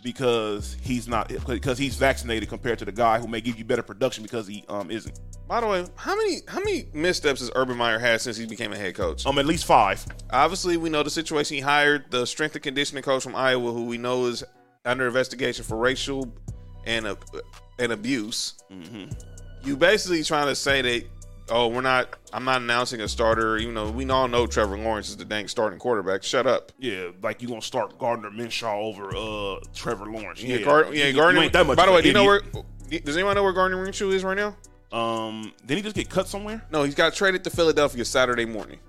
Because he's not, because he's vaccinated compared to the guy who may give you better production because he um isn't. By the way, how many how many missteps has Urban Meyer had since he became a head coach? Um, at least five. Obviously, we know the situation. He hired the strength and conditioning coach from Iowa, who we know is under investigation for racial and uh, and abuse. Mm-hmm. You basically trying to say that, oh, we're not. I'm not announcing a starter, even though we all know Trevor Lawrence is the dang starting quarterback. Shut up. Yeah, like you gonna start Gardner Minshew over uh, Trevor Lawrence? Yeah, yeah, Gar- yeah Gardner. Ain't that much by the way, do you know where? Does anyone know where Gardner Minshew is right now? Um, did he just get cut somewhere? No, he's got traded to Philadelphia Saturday morning.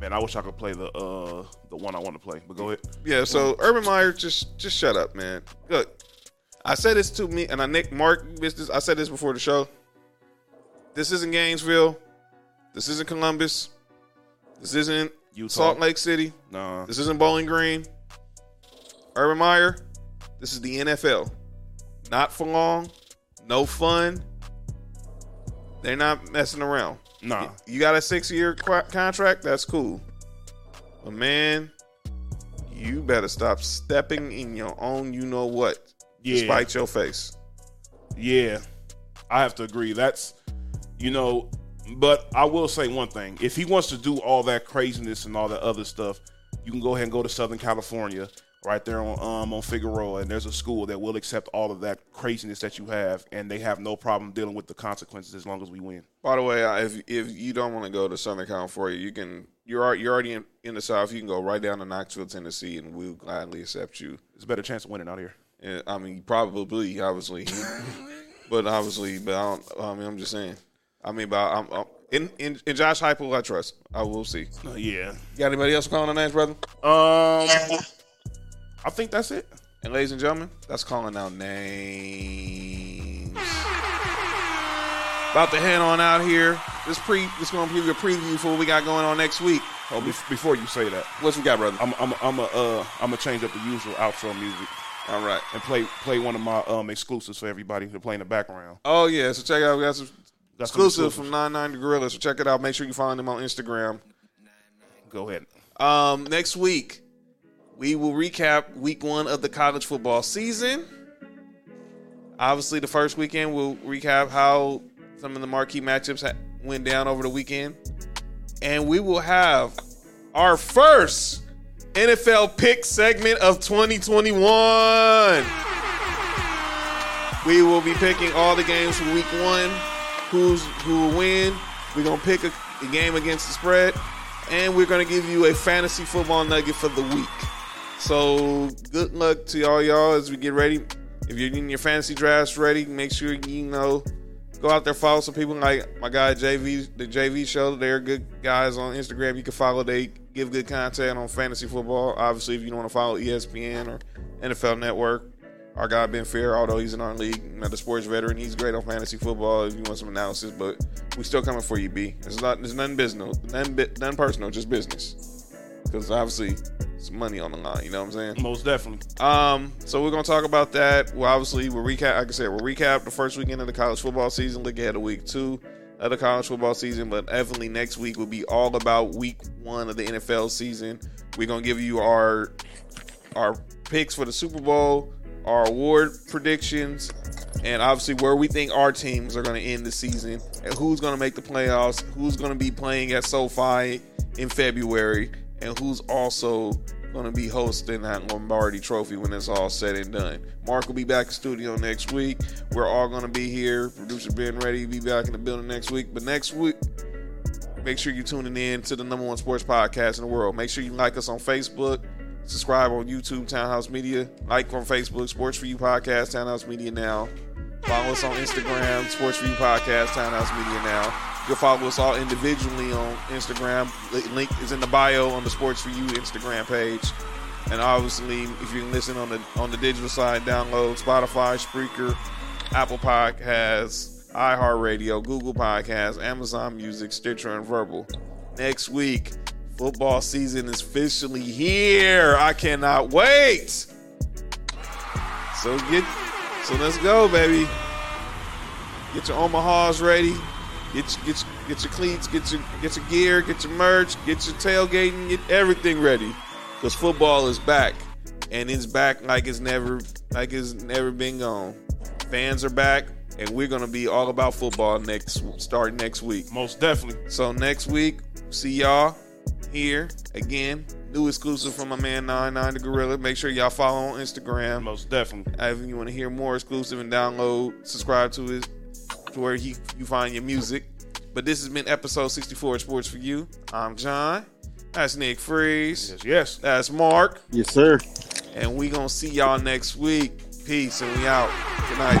Man, I wish I could play the uh the one I want to play, but go ahead. Yeah, so Urban Meyer, just just shut up, man. Look, I said this to me, and I Nick Mark missed this. I said this before the show. This isn't Gainesville. This isn't Columbus. This isn't Utah. Salt Lake City. Nah. This isn't Bowling Green. Urban Meyer, this is the N F L. Not for long. No fun. They're not messing around. Nah. You got a six-year qu- contract? That's cool. But, man, you better stop stepping in your own you-know-what. yeah. to spite your face. Yeah, I have to agree. That's, you know, but I will say one thing. If he wants to do all that craziness and all that other stuff, you can go ahead and go to Southern California, right there on um, on Figueroa, and there's a school that will accept all of that craziness that you have, and they have no problem dealing with the consequences as long as we win. By the way, if if you don't want to go to Southern California, you can. You're you're already in, in the South. You can go right down to Knoxville, Tennessee, and we'll gladly accept you. There's a better chance of winning out here. Yeah, I mean, probably, obviously, but obviously, but I don't. I mean, I'm just saying. I mean, but I'm, I'm in, in in Josh Heupel, I trust. I will see. Uh, yeah. You got anybody else calling their names, brother? Um. I think that's it. And ladies and gentlemen, that's calling out names. About to head on out here. This pre, this going to give you a preview for what we got going on next week. Oh, before you say that, what you got, brother? I'm, I'm, I'm a, uh, I'm gonna change up the usual outro music. All right, and play, play one of my um exclusives for everybody to play in the background. Oh yeah, so check out we got some exclusive from ninety-nine Gorilla. So check it out. Make sure you follow them on Instagram. Go ahead. Um, next week. We will recap week one of the college football season. Obviously, the first weekend, we'll recap how some of the marquee matchups ha- went down over the weekend. And we will have our first N F L pick segment of twenty twenty-one. We will be picking all the games from week one, who's who will win. We're going to pick a, a game against the spread. And we're going to give you a fantasy football nugget for the week. So good luck to all y'all as we get ready. If you're getting your fantasy drafts ready, make sure you know, go out there, follow some people like my guy J V, the J V Show. They're good guys on Instagram. You can follow. They give good content on fantasy football. Obviously, if you don't want to follow E S P N or N F L Network, our guy Ben Fair, although he's in our league, another sports veteran, he's great on fantasy football. If you want some analysis, but we still coming for you, B. It's not, it's nothing business, nothing, nothing personal, just business. Because obviously. Some money on the line, you know what I'm saying? Most definitely. Um, so we're gonna talk about that. Well, obviously, we'll recap. Like I said, we'll recap the first weekend of the college football season. Look ahead to week two of the college football season, but definitely next week will be all about week one of the N F L season. We're gonna give you our our picks for the Super Bowl, our award predictions, and obviously where we think our teams are gonna end the season, and who's gonna make the playoffs, who's gonna be playing at SoFi in February. And who's also going to be hosting that Lombardi Trophy when it's all said and done. Mark will be back in studio next week. We're all going to be here. Producer Ben Reddy will be back in the building next week. But next week, make sure you're tuning in to the number one sports podcast in the world. Make sure you like us on Facebook. Subscribe on YouTube, Townhouse Media. Like on Facebook, Sports For You Podcast, Townhouse Media Now. Follow us on Instagram, Sports For You Podcast, Townhouse Media Now. You can follow us all individually on Instagram. Link is in the bio on the Sports For You Instagram page. And obviously, if you can listen on the on the digital side, download Spotify, Spreaker, Apple Podcasts, iHeartRadio, Google Podcasts, Amazon Music, Stitcher, and Verbal. Next week, football season is officially here. I cannot wait. So get, so let's go, baby. Get your Omahas ready. Get your, get, your, get your cleats, get your, get your gear, get your merch, get your tailgating, get everything ready. Because football is back. And it's back like it's never like it's never been gone. Fans are back, and we're going to be all about football next starting next week. Most definitely. So next week, see y'all here again. New exclusive from my man ninety-nine the Gorilla. Make sure y'all follow on Instagram. Most definitely. If you want to hear more exclusive and download, subscribe to his where he, you find your music. But this has been episode sixty-four of Sports For You. I'm John. That's Nick Freeze. Yes, yes. That's Mark. Yes, sir. And we gonna see y'all next week. Peace, and we out. Good night.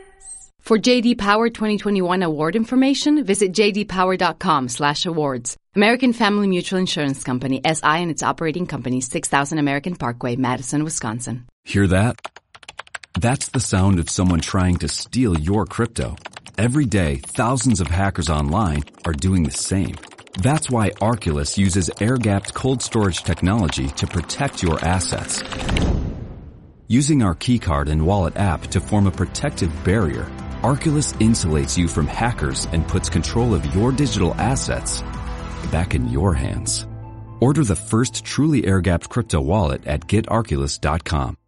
For J D Power twenty twenty-one award information, visit j d power dot com slash awards. American Family Mutual Insurance Company, S I and its operating company, six thousand American Parkway, Madison, Wisconsin. Hear that? That's the sound of someone trying to steal your crypto. Every day, thousands of hackers online are doing the same. That's why Arculus uses air-gapped cold storage technology to protect your assets. Using our keycard and wallet app to form a protective barrier, Arculus insulates you from hackers and puts control of your digital assets back in your hands. Order the first truly air-gapped crypto wallet at get arculus dot com.